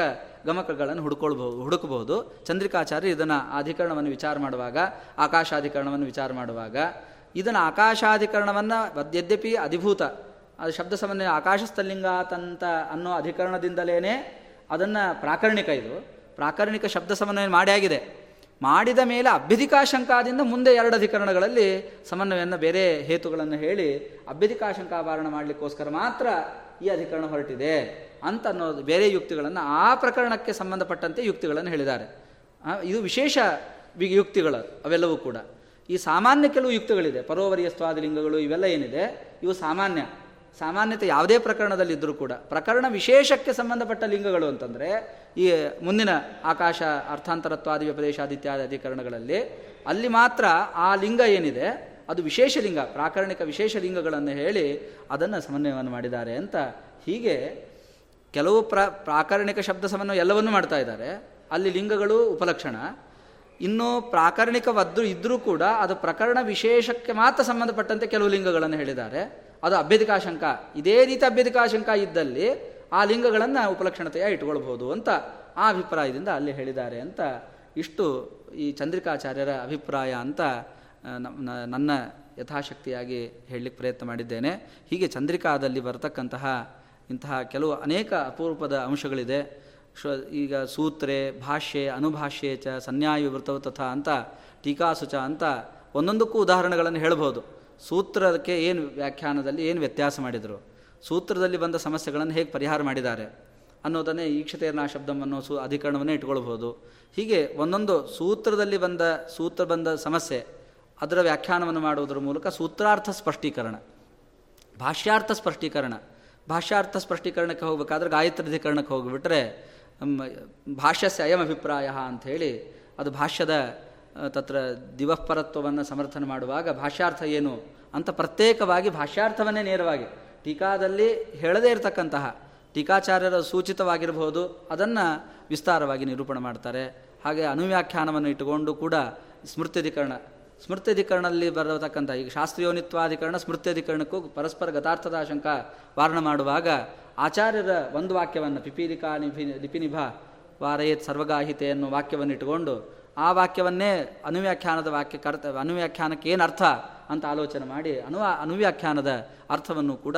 ಗಮಕಗಳನ್ನು ಹುಡುಕೊಳ್ಬಹುದು ಹುಡುಕಬಹುದು. ಚಂದ್ರಿಕಾಚಾರ್ಯ ಇದನ್ನು ಅಧಿಕರಣವನ್ನು ವಿಚಾರ ಮಾಡುವಾಗ, ಆಕಾಶಾಧಿಕರಣವನ್ನು ವಿಚಾರ ಮಾಡುವಾಗ ಇದನ್ನು ಆಕಾಶಾಧಿಕರಣವನ್ನು ಯದ್ಯಪಿ ಅಧಿಭೂತ ಅದು ಶಬ್ದ ಸಮನ್ವಯ ಆಕಾಶಸ್ಥಲಿಂಗಾತಂತ ಅನ್ನೋ ಅಧಿಕರಣದಿಂದಲೇ ಅದನ್ನು ಪ್ರಾಕರಣಿಕ ಇದು ಪ್ರಾಕರಣಿಕ ಶಬ್ದ ಸಮನ್ವಯ ಮಾಡಿ ಆಗಿದೆ. ಮಾಡಿದ ಮೇಲೆ ಅಭ್ಯಧಿಕಾಶಂಕಾದಿಂದ ಮುಂದೆ ಎರಡು ಅಧಿಕರಣಗಳಲ್ಲಿ ಸಮನ್ವಯವನ್ನು ಬೇರೆ ಹೇತುಗಳನ್ನು ಹೇಳಿ ಅಭ್ಯಧಿಕಾಶಂಕಾಭಾರಣ ಮಾಡಲಿಕ್ಕೋಸ್ಕರ ಮಾತ್ರ ಈ ಅಧಿಕರಣ ಹೊರಟಿದೆ ಅಂತ ಅನ್ನೋದು ಬೇರೆ ಯುಕ್ತಿಗಳನ್ನು ಆ ಪ್ರಕರಣಕ್ಕೆ ಸಂಬಂಧಪಟ್ಟಂತೆ ಯುಕ್ತಿಗಳನ್ನು ಹೇಳಿದ್ದಾರೆ. ಇದು ವಿಶೇಷ ಯುಕ್ತಿಗಳು. ಅವೆಲ್ಲವೂ ಕೂಡ ಈ ಸಾಮಾನ್ಯ ಕೆಲವು ಯುಕ್ತಿಗಳಿದೆ, ಪರೋವರಿಯ ಸ್ವಾದಿಲಿಂಗಗಳು ಇವೆಲ್ಲ ಏನಿದೆ ಇವು ಸಾಮಾನ್ಯ. ಸಾಮಾನ್ಯತೆ ಯಾವುದೇ ಪ್ರಕರಣದಲ್ಲಿದ್ದರೂ ಕೂಡ ಪ್ರಕರಣ ವಿಶೇಷಕ್ಕೆ ಸಂಬಂಧಪಟ್ಟ ಲಿಂಗಗಳು ಅಂತಂದರೆ ಈ ಮುಂದಿನ ಆಕಾಶ ಅರ್ಥಾಂತರತ್ವಾದಿ ವ್ಯಪದೇಶಾದಿತ್ಯಾದಿ ಅಧಿಕರಣಗಳಲ್ಲಿ ಅಲ್ಲಿ ಮಾತ್ರ ಆ ಲಿಂಗ ಏನಿದೆ ಅದು ವಿಶೇಷ ಲಿಂಗ, ಪ್ರಾಕರಣಿಕ ವಿಶೇಷ ಲಿಂಗಗಳನ್ನು ಹೇಳಿ ಅದನ್ನು ಸಮನ್ವಯವನ್ನು ಮಾಡಿದ್ದಾರೆ ಅಂತ. ಹೀಗೆ ಕೆಲವು ಪ್ರ ಪ್ರಾಕರಣಿಕ ಶಬ್ದ ಸಮನ್ವಯ ಎಲ್ಲವನ್ನೂ ಮಾಡ್ತಾ ಇದ್ದಾರೆ, ಅಲ್ಲಿ ಲಿಂಗಗಳು ಉಪಲಕ್ಷಣ. ಇನ್ನು ಪ್ರಾಕರಣಿಕವದ್ದು ಇದ್ದರೂ ಕೂಡ ಅದು ಪ್ರಕರಣ ವಿಶೇಷಕ್ಕೆ ಮಾತ್ರ ಸಂಬಂಧಪಟ್ಟಂತೆ ಕೆಲವು ಲಿಂಗಗಳನ್ನು ಹೇಳಿದ್ದಾರೆ. ಅದು ಅಭ್ಯಧಿಕಾಶಂಕ ಇದೇ ರೀತಿ ಅಭ್ಯಧಿಕಾಶಂಕ ಇದ್ದಲ್ಲಿ ಆ ಲಿಂಗಗಳನ್ನು ಉಪಲಕ್ಷಣತೆಯ ಇಟ್ಕೊಳ್ಬೋದು ಅಂತ ಆ ಅಭಿಪ್ರಾಯದಿಂದ ಅಲ್ಲಿ ಹೇಳಿದ್ದಾರೆ ಅಂತ. ಇಷ್ಟು ಈ ಚಂದ್ರಿಕಾಚಾರ್ಯರ ಅಭಿಪ್ರಾಯ ಅಂತ ನನ್ನ ಯಥಾಶಕ್ತಿಯಾಗಿ ಹೇಳಲಿಕ್ಕೆ ಪ್ರಯತ್ನ ಮಾಡಿದ್ದೇನೆ. ಹೀಗೆ ಚಂದ್ರಿಕಾದಲ್ಲಿ ಬರತಕ್ಕಂತಹ ಇಂತಹ ಕೆಲವು ಅನೇಕ ಅಪರೂಪದ ಅಂಶಗಳಿದೆ. ಈಗ ಸೂತ್ರೆ ಭಾಷ್ಯೆ ಅನುಭಾಷ್ಯೆ ಚ ಸನ್ಯಾಯ ವಿವೃತವು ತಥಾ ಅಂತ ಟೀಕಾಸುಚ ಅಂತ ಒಂದೊಂದಕ್ಕೂ ಉದಾಹರಣೆಗಳನ್ನು ಹೇಳ್ಬೋದು. ಸೂತ್ರಕ್ಕೆ ಏನು ವ್ಯಾಖ್ಯಾನದಲ್ಲಿ ಏನು ವ್ಯತ್ಯಾಸ ಮಾಡಿದರು, ಸೂತ್ರದಲ್ಲಿ ಬಂದ ಸಮಸ್ಯೆಗಳನ್ನು ಹೇಗೆ ಪರಿಹಾರ ಮಾಡಿದ್ದಾರೆ ಅನ್ನೋದನ್ನೇ ಈಕ್ಷತೇರ್ನ ಶಬ್ದಂ ಅನ್ನೋ ಸು ಅಧಿಕರಣವನ್ನೇ ಇಟ್ಕೊಳ್ಬೋದು. ಹೀಗೆ ಒಂದೊಂದು ಸೂತ್ರದಲ್ಲಿ ಬಂದ ಸೂತ್ರ ಬಂದ ಸಮಸ್ಯೆ ಅದರ ವ್ಯಾಖ್ಯಾನವನ್ನು ಮಾಡುವುದರ ಮೂಲಕ ಸೂತ್ರಾರ್ಥ ಸ್ಪಷ್ಟೀಕರಣ, ಭಾಷ್ಯಾರ್ಥ ಸ್ಪಷ್ಟೀಕರಣ. ಭಾಷ್ಯಾರ್ಥ ಸ್ಪಷ್ಟೀಕರಣಕ್ಕೆ ಹೋಗಬೇಕಾದ್ರೆ ಗಾಯತ್ರಾಧಿಕರಣಕ್ಕೆ ಹೋಗಿಬಿಟ್ರೆ ಭಾಷ್ಯಸ್ಯ ಅಯಂ ಅಭಿಪ್ರಾಯ ಅಂಥೇಳಿ ಅದು ಭಾಷ್ಯದ ತತ್ರ ದಿವಪರತ್ವವನ್ನು ಸಮರ್ಥನೆ ಮಾಡುವಾಗ ಭಾಷ್ಯಾರ್ಥ ಏನು ಅಂತ ಪ್ರತ್ಯೇಕವಾಗಿ ಭಾಷ್ಯಾರ್ಥವನ್ನೇ ನೇರವಾಗಿ ಟೀಕಾದಲ್ಲಿ ಹೇಳದೇ ಇರತಕ್ಕಂತಹ ಟೀಕಾಚಾರ್ಯರ ಸೂಚಿತವಾಗಿರಬಹುದು ಅದನ್ನು ವಿಸ್ತಾರವಾಗಿ ನಿರೂಪಣೆ ಮಾಡ್ತಾರೆ. ಹಾಗೆ ಅನುವ್ಯಾಖ್ಯಾನವನ್ನು ಇಟ್ಟುಕೊಂಡು ಕೂಡ ಸ್ಮೃತ್ಯಧಿಕರಣ ಸ್ಮೃತ್ಯಧಿಕರಣದಲ್ಲಿ ಬರತಕ್ಕಂಥ ಈಗ ಶಾಸ್ತ್ರೀಯೋನಿತ್ವಾಧಿಕರಣ ಸ್ಮೃತ್ಯಧಿಕರಣಕ್ಕೂ ಪರಸ್ಪರ ಗತಾರ್ಥದಾಶಂಕ ವಾರಣ ಮಾಡುವಾಗ ಆಚಾರ್ಯರ ಒಂದು ವಾಕ್ಯವನ್ನು ಪಿಪೀಲಿಕಾ ನಿಭಿ ಲಿಪಿನಿಭ ವಾರಯೇತ್ ಸರ್ವಗಾಹಿತೆ ಅನ್ನೋ ವಾಕ್ಯವನ್ನು ಇಟ್ಟುಕೊಂಡು ಆ ವಾಕ್ಯವನ್ನೇ ಅನುವ್ಯಾಖ್ಯಾನದ ವಾಕ್ಯ ಕರ್ತ ಅನುವ್ಯಾಖ್ಯಾನಕ್ಕೆ ಏನು ಅರ್ಥ ಅಂತ ಆಲೋಚನೆ ಮಾಡಿ ಅನು ಅನುವ್ಯಾಖ್ಯಾನದ ಅರ್ಥವನ್ನು ಕೂಡ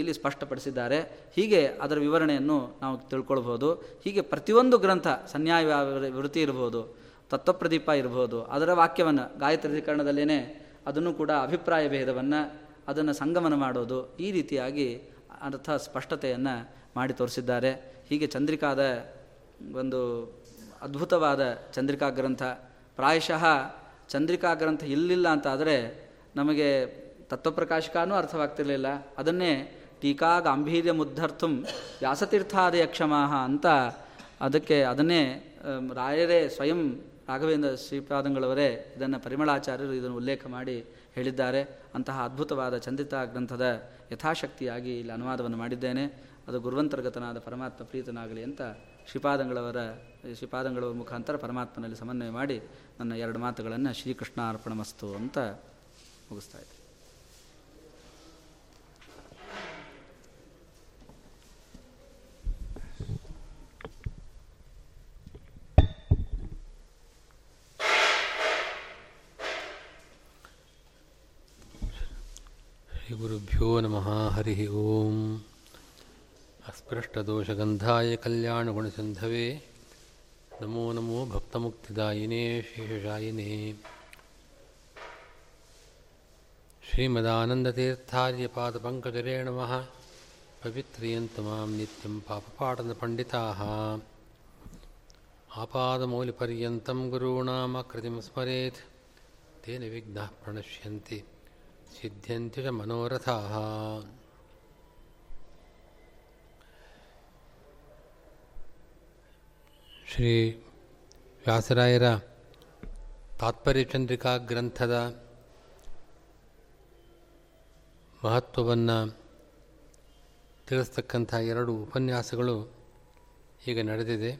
ಇಲ್ಲಿ ಸ್ಪಷ್ಟಪಡಿಸಿದ್ದಾರೆ. ಹೀಗೆ ಅದರ ವಿವರಣೆಯನ್ನು ನಾವು ತಿಳ್ಕೊಳ್ಬೋದು. ಹೀಗೆ ಪ್ರತಿಯೊಂದು ಗ್ರಂಥ ಸನ್ಯಾಯ ವೃತ್ತಿ ಇರ್ಬೋದು, ತತ್ವಪ್ರದೀಪ ಇರ್ಬೋದು, ಅದರ ವಾಕ್ಯವನ್ನು ಗಾಯತ್ರಿಕರಣದಲ್ಲೇ ಅದನ್ನು ಕೂಡ ಅಭಿಪ್ರಾಯ ಭೇದವನ್ನು ಅದನ್ನು ಸಂಗಮನ ಮಾಡೋದು, ಈ ರೀತಿಯಾಗಿ ಅರ್ಥ ಸ್ಪಷ್ಟತೆಯನ್ನು ಮಾಡಿ ತೋರಿಸಿದ್ದಾರೆ. ಹೀಗೆ ಚಂದ್ರಿಕಾದ ಒಂದು ಅದ್ಭುತವಾದ ಚಂದ್ರಿಕಾ ಗ್ರಂಥ. ಪ್ರಾಯಶಃ ಚಂದ್ರಿಕಾ ಗ್ರಂಥ ಇಲ್ಲಿಲ್ಲ ಅಂತಾದರೆ ನಮಗೆ ತತ್ವಪ್ರಕಾಶಕನೂ ಅರ್ಥವಾಗ್ತಿರಲಿಲ್ಲ. ಅದನ್ನೇ ಟೀಕಾ ಗಾಂಭೀರ್ಯ ಮುದ್ಧರ್ಥಂ ವ್ಯಾಸತೀರ್ಥಾದಯ ಕ್ಷಮಾಹ ಅಂತ ಅದಕ್ಕೆ ಅದನ್ನೇ ರಾಯರೇ ಸ್ವಯಂ ರಾಘವೇಂದ್ರ ಶ್ರೀಪಾದಂಗಳವರೇ ಇದನ್ನು ಪರಿಮಳಾಚಾರ್ಯರು ಇದನ್ನು ಉಲ್ಲೇಖ ಮಾಡಿ ಹೇಳಿದ್ದಾರೆ. ಅಂತಹ ಅದ್ಭುತವಾದ ಚಂದ್ರಿಕಾ ಗ್ರಂಥದ ಯಥಾಶಕ್ತಿಯಾಗಿ ಇಲ್ಲಿ ಅನುವಾದವನ್ನು ಮಾಡಿದ್ದೇನೆ. ಅದು ಗುರುವಂತರ್ಗತನಾದ ಪರಮಾತ್ಮ ಪ್ರೀತನಾಗಲಿ ಅಂತ ಶ್ರೀಪಾದಂಗಳವರ ಶ್ರೀಪಾದಂಗಳವರ ಮುಖಾಂತರ ಪರಮಾತ್ಮನಲ್ಲಿ ಸಮನ್ವಯ ಮಾಡಿ ನನ್ನ ಎರಡು ಮಾತುಗಳನ್ನು ಶ್ರೀಕೃಷ್ಣ ಅರ್ಪಣಮಸ್ತು ಅಂತ ಮುಗಿಸ್ತಾ ಇದ್ದೀನಿ. ಶ್ರೀ ಗುರುಭ್ಯೋ ನಮಃ. ಹರಿ ಓಂ. ಅಸ್ಪೃಷ್ಟದೋಷಗಂಧಾಯ ಕಲ್ಯಾಣಗುಣಸಿಂಧವೇ ನಮೋ ನಮೋ ಭಕ್ತಮುಕ್ತಿದಾಯಿನೇ ಶೇಷಶಾಯಿನೇ ಶ್ರೀಮದಾನಂದತೀರ್ಥಾರ್ಯಪಾದಪಂಕಜರೇ ನಮಃ. ಪವಿತ್ರಯಂತು ಮಾಂ ನಿತ್ಯಂ ಪಾಪಪಾಟನಪಂಡಿತಾಃ ಆಪಾದಮೌಲಿಪರ್ಯಂತಂ ಗುರುಣಾಂ ಅಕೃತಿಂ ಸ್ಮರೇತ್ ತೇನ ವಿಘ್ನಾಃ ಪ್ರಣಶ್ಯಂತಿ ಸಿದ್ಧ್ಯಂತಿ ಚ ಮನೋರಥಾಃ. ಶ್ರೀ ವ್ಯಾಸರಾಯರ ತಾತ್ಪರ್ಯ ಚಂದ್ರಿಕಾ ಗ್ರಂಥದ ಮಹತ್ವವನ್ನು ತಿಳಿಸ್ತಕ್ಕಂಥ ಎರಡು ಉಪನ್ಯಾಸಗಳು ಈಗ ನಡೆದಿದೆ.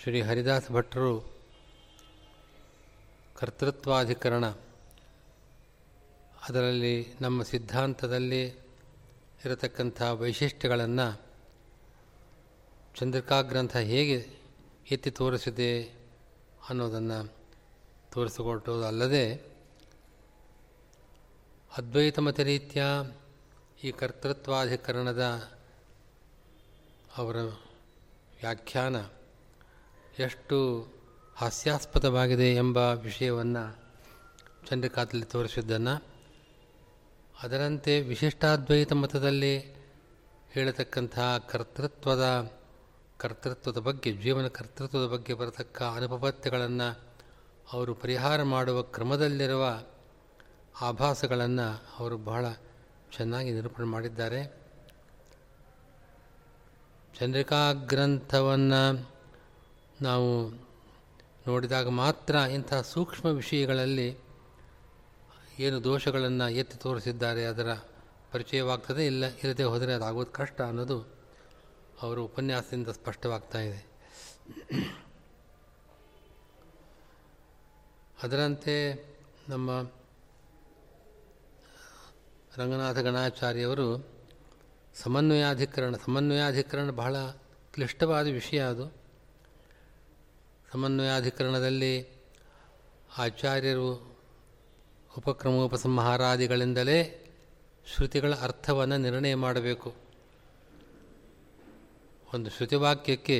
ಶ್ರೀ ಹರಿದಾಸ ಭಟ್ರು ಕರ್ತೃತ್ವಾಧಿಕರಣ ಅದರಲ್ಲಿ ನಮ್ಮ ಸಿದ್ಧಾಂತದಲ್ಲಿ ಇರತಕ್ಕಂಥ ವೈಶಿಷ್ಟ್ಯಗಳನ್ನು ಚಂದ್ರಿಕಾ ಗ್ರಂಥ ಹೇಗೆ ಎತ್ತಿ ತೋರಿಸಿದೆ ಅನ್ನೋದನ್ನು ತೋರಿಸಿಕೊಟ್ಟೋದಲ್ಲದೆ ಅದ್ವೈತ ಮತ ರೀತ್ಯ ಈ ಕರ್ತೃತ್ವಾಧಿಕರಣದ ಅವರ ವ್ಯಾಖ್ಯಾನ ಎಷ್ಟು ಹಾಸ್ಯಾಸ್ಪದವಾಗಿದೆ ಎಂಬ ವಿಷಯವನ್ನು ಚಂದ್ರಿಕಾದಲ್ಲಿ ತೋರಿಸಿದ್ದನ್ನು, ಅದರಂತೆ ವಿಶಿಷ್ಟಾದ್ವೈತ ಮತದಲ್ಲಿ ಹೇಳತಕ್ಕಂತಹ ಕರ್ತೃತ್ವದ ಕರ್ತೃತ್ವದ ಬಗ್ಗೆ ಜೀವನ ಕರ್ತೃತ್ವದ ಬಗ್ಗೆ ಬರತಕ್ಕ ಅನುಪಪತ್ಯಗಳನ್ನು ಅವರು ಪರಿಹಾರ ಮಾಡುವ ಕ್ರಮದಲ್ಲಿರುವ ಆಭಾಸಗಳನ್ನು ಅವರು ಬಹಳ ಚೆನ್ನಾಗಿ ನಿರೂಪಣೆ ಮಾಡಿದ್ದಾರೆ. ಚಂದ್ರಿಕಾ ಗ್ರಂಥವನ್ನು ನಾವು ನೋಡಿದಾಗ ಮಾತ್ರ ಇಂಥ ಸೂಕ್ಷ್ಮ ವಿಷಯಗಳಲ್ಲಿ ಏನು ದೋಷಗಳನ್ನು ಎತ್ತಿ ತೋರಿಸಿದ್ದಾರೆ ಅದರ ಪರಿಚಯವಾಗ್ತದೆ. ಇಲ್ಲ ಇರದೇ ಹೋದರೆ ಅದಾಗೋದು ಕಷ್ಟ ಅನ್ನೋದು ಅವರ ಉಪನ್ಯಾಸದಿಂದ ಸ್ಪಷ್ಟವಾಗ್ತಾ ಇದೆ. ಅದರಂತೆ ನಮ್ಮ ರಂಗನಾಥ ಗಣಾಚಾರ್ಯವರು ಸಮನ್ವಯಾಧಿಕರಣ ಸಮನ್ವಯಾಧಿಕರಣ ಬಹಳ ಕ್ಲಿಷ್ಟವಾದ ವಿಷಯ. ಅದು ಸಮನ್ವಯಾಧಿಕರಣದಲ್ಲಿ ಆಚಾರ್ಯರು ಉಪಕ್ರಮೋಪಸಂಹಾರಾದಿಗಳಿಂದಲೇ ಶ್ರುತಿಗಳ ಅರ್ಥವನ್ನು ನಿರ್ಣಯ ಮಾಡಬೇಕು. ಒಂದು ಶ್ರುತಿವಾಕ್ಯಕ್ಕೆ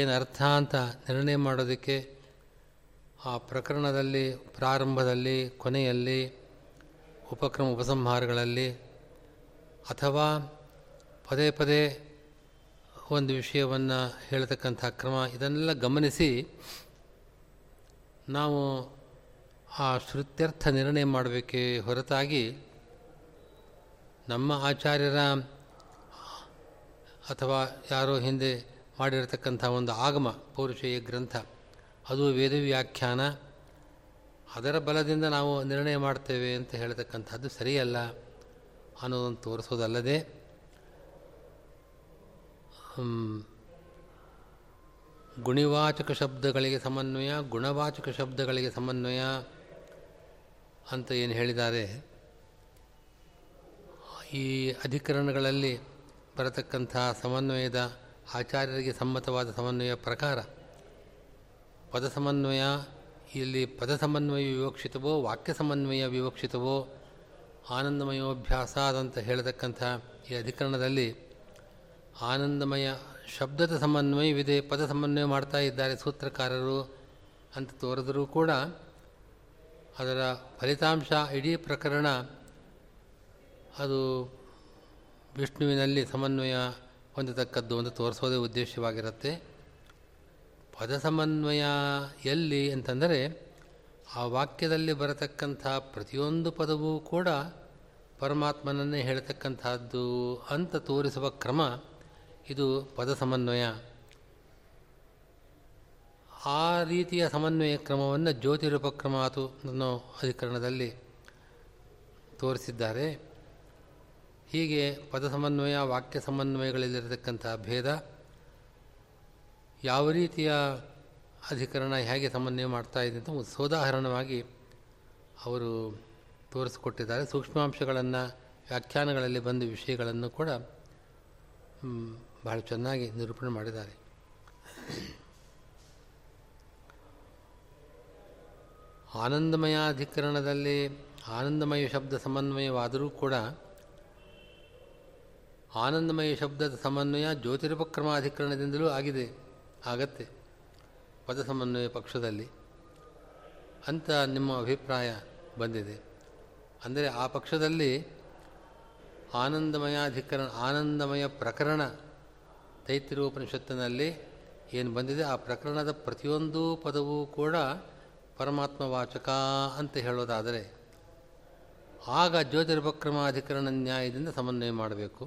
ಏನು ಅರ್ಥ ಅಂತ ನಿರ್ಣಯ ಮಾಡೋದಕ್ಕೆ ಆ ಪ್ರಕರಣದಲ್ಲಿ ಪ್ರಾರಂಭದಲ್ಲಿ ಕೊನೆಯಲ್ಲಿ ಉಪಕ್ರಮ ಉಪಸಂಹಾರಗಳಲ್ಲಿ ಅಥವಾ ಪದೇ ಪದೇ ಒಂದು ವಿಷಯವನ್ನು ಹೇಳ್ತಕ್ಕಂಥ ಕ್ರಮ ಇದನ್ನೆಲ್ಲ ಗಮನಿಸಿ ನಾವು ಆ ಶ್ರುತ್ಯರ್ಥ ನಿರ್ಣಯ ಮಾಡಬೇಕೇ ಹೊರತಾಗಿ ನಮ್ಮ ಆಚಾರ್ಯರ ಅಥವಾ ಯಾರೋ ಹಿಂದೆ ಮಾಡಿರತಕ್ಕಂಥ ಒಂದು ಆಗಮ ಪೌರುಷೇಯ ಗ್ರಂಥ, ಅದು ವೇದವ್ಯಾಖ್ಯಾನ. ಅದರ ಬಲದಿಂದ ನಾವು ನಿರ್ಣಯ ಮಾಡ್ತೇವೆ ಅಂತ ಹೇಳ್ತಕ್ಕಂಥದ್ದು ಸರಿಯಲ್ಲ ಅನ್ನೋದನ್ನು ತೋರಿಸೋದಲ್ಲದೆ, ಗುಣಿವಾಚಕ ಶಬ್ದಗಳಿಗೆ ಸಮನ್ವಯ, ಗುಣವಾಚಕ ಶಬ್ದಗಳಿಗೆ ಸಮನ್ವಯ ಅಂತ ಏನು ಹೇಳಿದ್ದಾರೆ, ಈ ಅಧಿಕರಣಗಳಲ್ಲಿ ಬರತಕ್ಕಂಥ ಸಮನ್ವಯದ ಆಚಾರ್ಯರಿಗೆ ಸಮ್ಮತವಾದ ಸಮನ್ವಯ ಪ್ರಕಾರ ಪದ ಸಮನ್ವಯ, ಇಲ್ಲಿ ಪದ ಸಮನ್ವಯ ವಿವಕ್ಷಿತವೋ ವಾಕ್ಯ ಸಮನ್ವಯ ವಿವಕ್ಷಿತವೋ ಆನಂದಮಯೋಭ್ಯಾಸ ಅಂತ ಹೇಳತಕ್ಕಂಥ ಈ ಅಧಿಕರಣದಲ್ಲಿ ಆನಂದಮಯ ಶಬ್ದದ ಸಮನ್ವಯವಿದೆ, ಪದ ಸಮನ್ವಯ ಮಾಡ್ತಾ ಇದ್ದಾರೆ ಸೂತ್ರಕಾರರು ಅಂತ ತೋರಿದರೂ ಕೂಡ ಅದರ ಫಲಿತಾಂಶ ಇಡೀ ಪ್ರಕರಣ ಅದು ವಿಷ್ಣುವಿನಲ್ಲಿ ಸಮನ್ವಯ ಹೊಂದತಕ್ಕದ್ದು ಅಂತ ತೋರಿಸೋದೇ ಉದ್ದೇಶವಾಗಿರುತ್ತೆ. ಪದ ಸಮನ್ವಯ ಎಲ್ಲಿ ಅಂತಂದರೆ, ಆ ವಾಕ್ಯದಲ್ಲಿ ಬರತಕ್ಕಂಥ ಪ್ರತಿಯೊಂದು ಪದವೂ ಕೂಡ ಪರಮಾತ್ಮನನ್ನೇ ಹೇಳ್ತಕ್ಕಂಥದ್ದು ಅಂತ ತೋರಿಸುವ ಕ್ರಮ ಇದು ಪದ ಸಮನ್ವಯ. ಆ ರೀತಿಯ ಸಮನ್ವಯ ಕ್ರಮವನ್ನು ಜ್ಯೋತಿರೂಪಕ್ರಮ ಆತು ಅನ್ನೋ ಅಧಿಕರಣದಲ್ಲಿ ತೋರಿಸಿದ್ದಾರೆ. ಹೀಗೆ ಪದ ಸಮನ್ವಯ, ವಾಕ್ಯ ಸಮನ್ವಯಗಳಲ್ಲಿರತಕ್ಕಂಥ ಭೇದ, ಯಾವ ರೀತಿಯ ಅಧಿಕರಣ ಹೇಗೆ ಸಮನ್ವಯ ಮಾಡ್ತಾ ಇದೆ ಅಂತ ಒಂದು ಸೋದಾಹರಣವಾಗಿ ಅವರು ತೋರಿಸಿಕೊಟ್ಟಿದ್ದಾರೆ. ಸೂಕ್ಷ್ಮಾಂಶಗಳನ್ನು, ವ್ಯಾಖ್ಯಾನಗಳಲ್ಲಿ ಬಂದ ವಿಷಯಗಳನ್ನು ಕೂಡ ಬಹಳ ಚೆನ್ನಾಗಿ ನಿರೂಪಣೆ ಮಾಡಿದ್ದಾರೆ. ಆನಂದಮಯಾಧಿಕರಣದಲ್ಲಿ ಆನಂದಮಯ ಶಬ್ದ ಸಮನ್ವಯವಾದರೂ ಕೂಡ ಆನಂದಮಯ ಶಬ್ದದ ಸಮನ್ವಯ ಜ್ಯೋತಿರೂಪಕ್ರಮಾಧಿಕರಣದಿಂದಲೂ ಆಗಿದೆ, ಆಗತ್ತೆ ಪದ ಸಮನ್ವಯ ಪಕ್ಷದಲ್ಲಿ ಅಂತ ನಿಮ್ಮ ಅಭಿಪ್ರಾಯ ಬಂದಿದೆ. ಅಂದರೆ ಆ ಪಕ್ಷದಲ್ಲಿ ಆನಂದಮಯಾಧಿಕರಣ, ಆನಂದಮಯ ಪ್ರಕರಣ ತೈತ್ತಿರೋಪನಿಷತ್ತಿನಲ್ಲಿ ಏನು ಬಂದಿದೆ, ಆ ಪ್ರಕರಣದ ಪ್ರತಿಯೊಂದು ಪದವೂ ಕೂಡ ಪರಮಾತ್ಮವಾಚಕ ಅಂತ ಹೇಳೋದಾದರೆ ಆಗ ಜ್ಯೋತಿರೂಪಕ್ರಮಾಧಿಕರಣ ನ್ಯಾಯದಿಂದ ಸಮನ್ವಯ ಮಾಡಬೇಕು.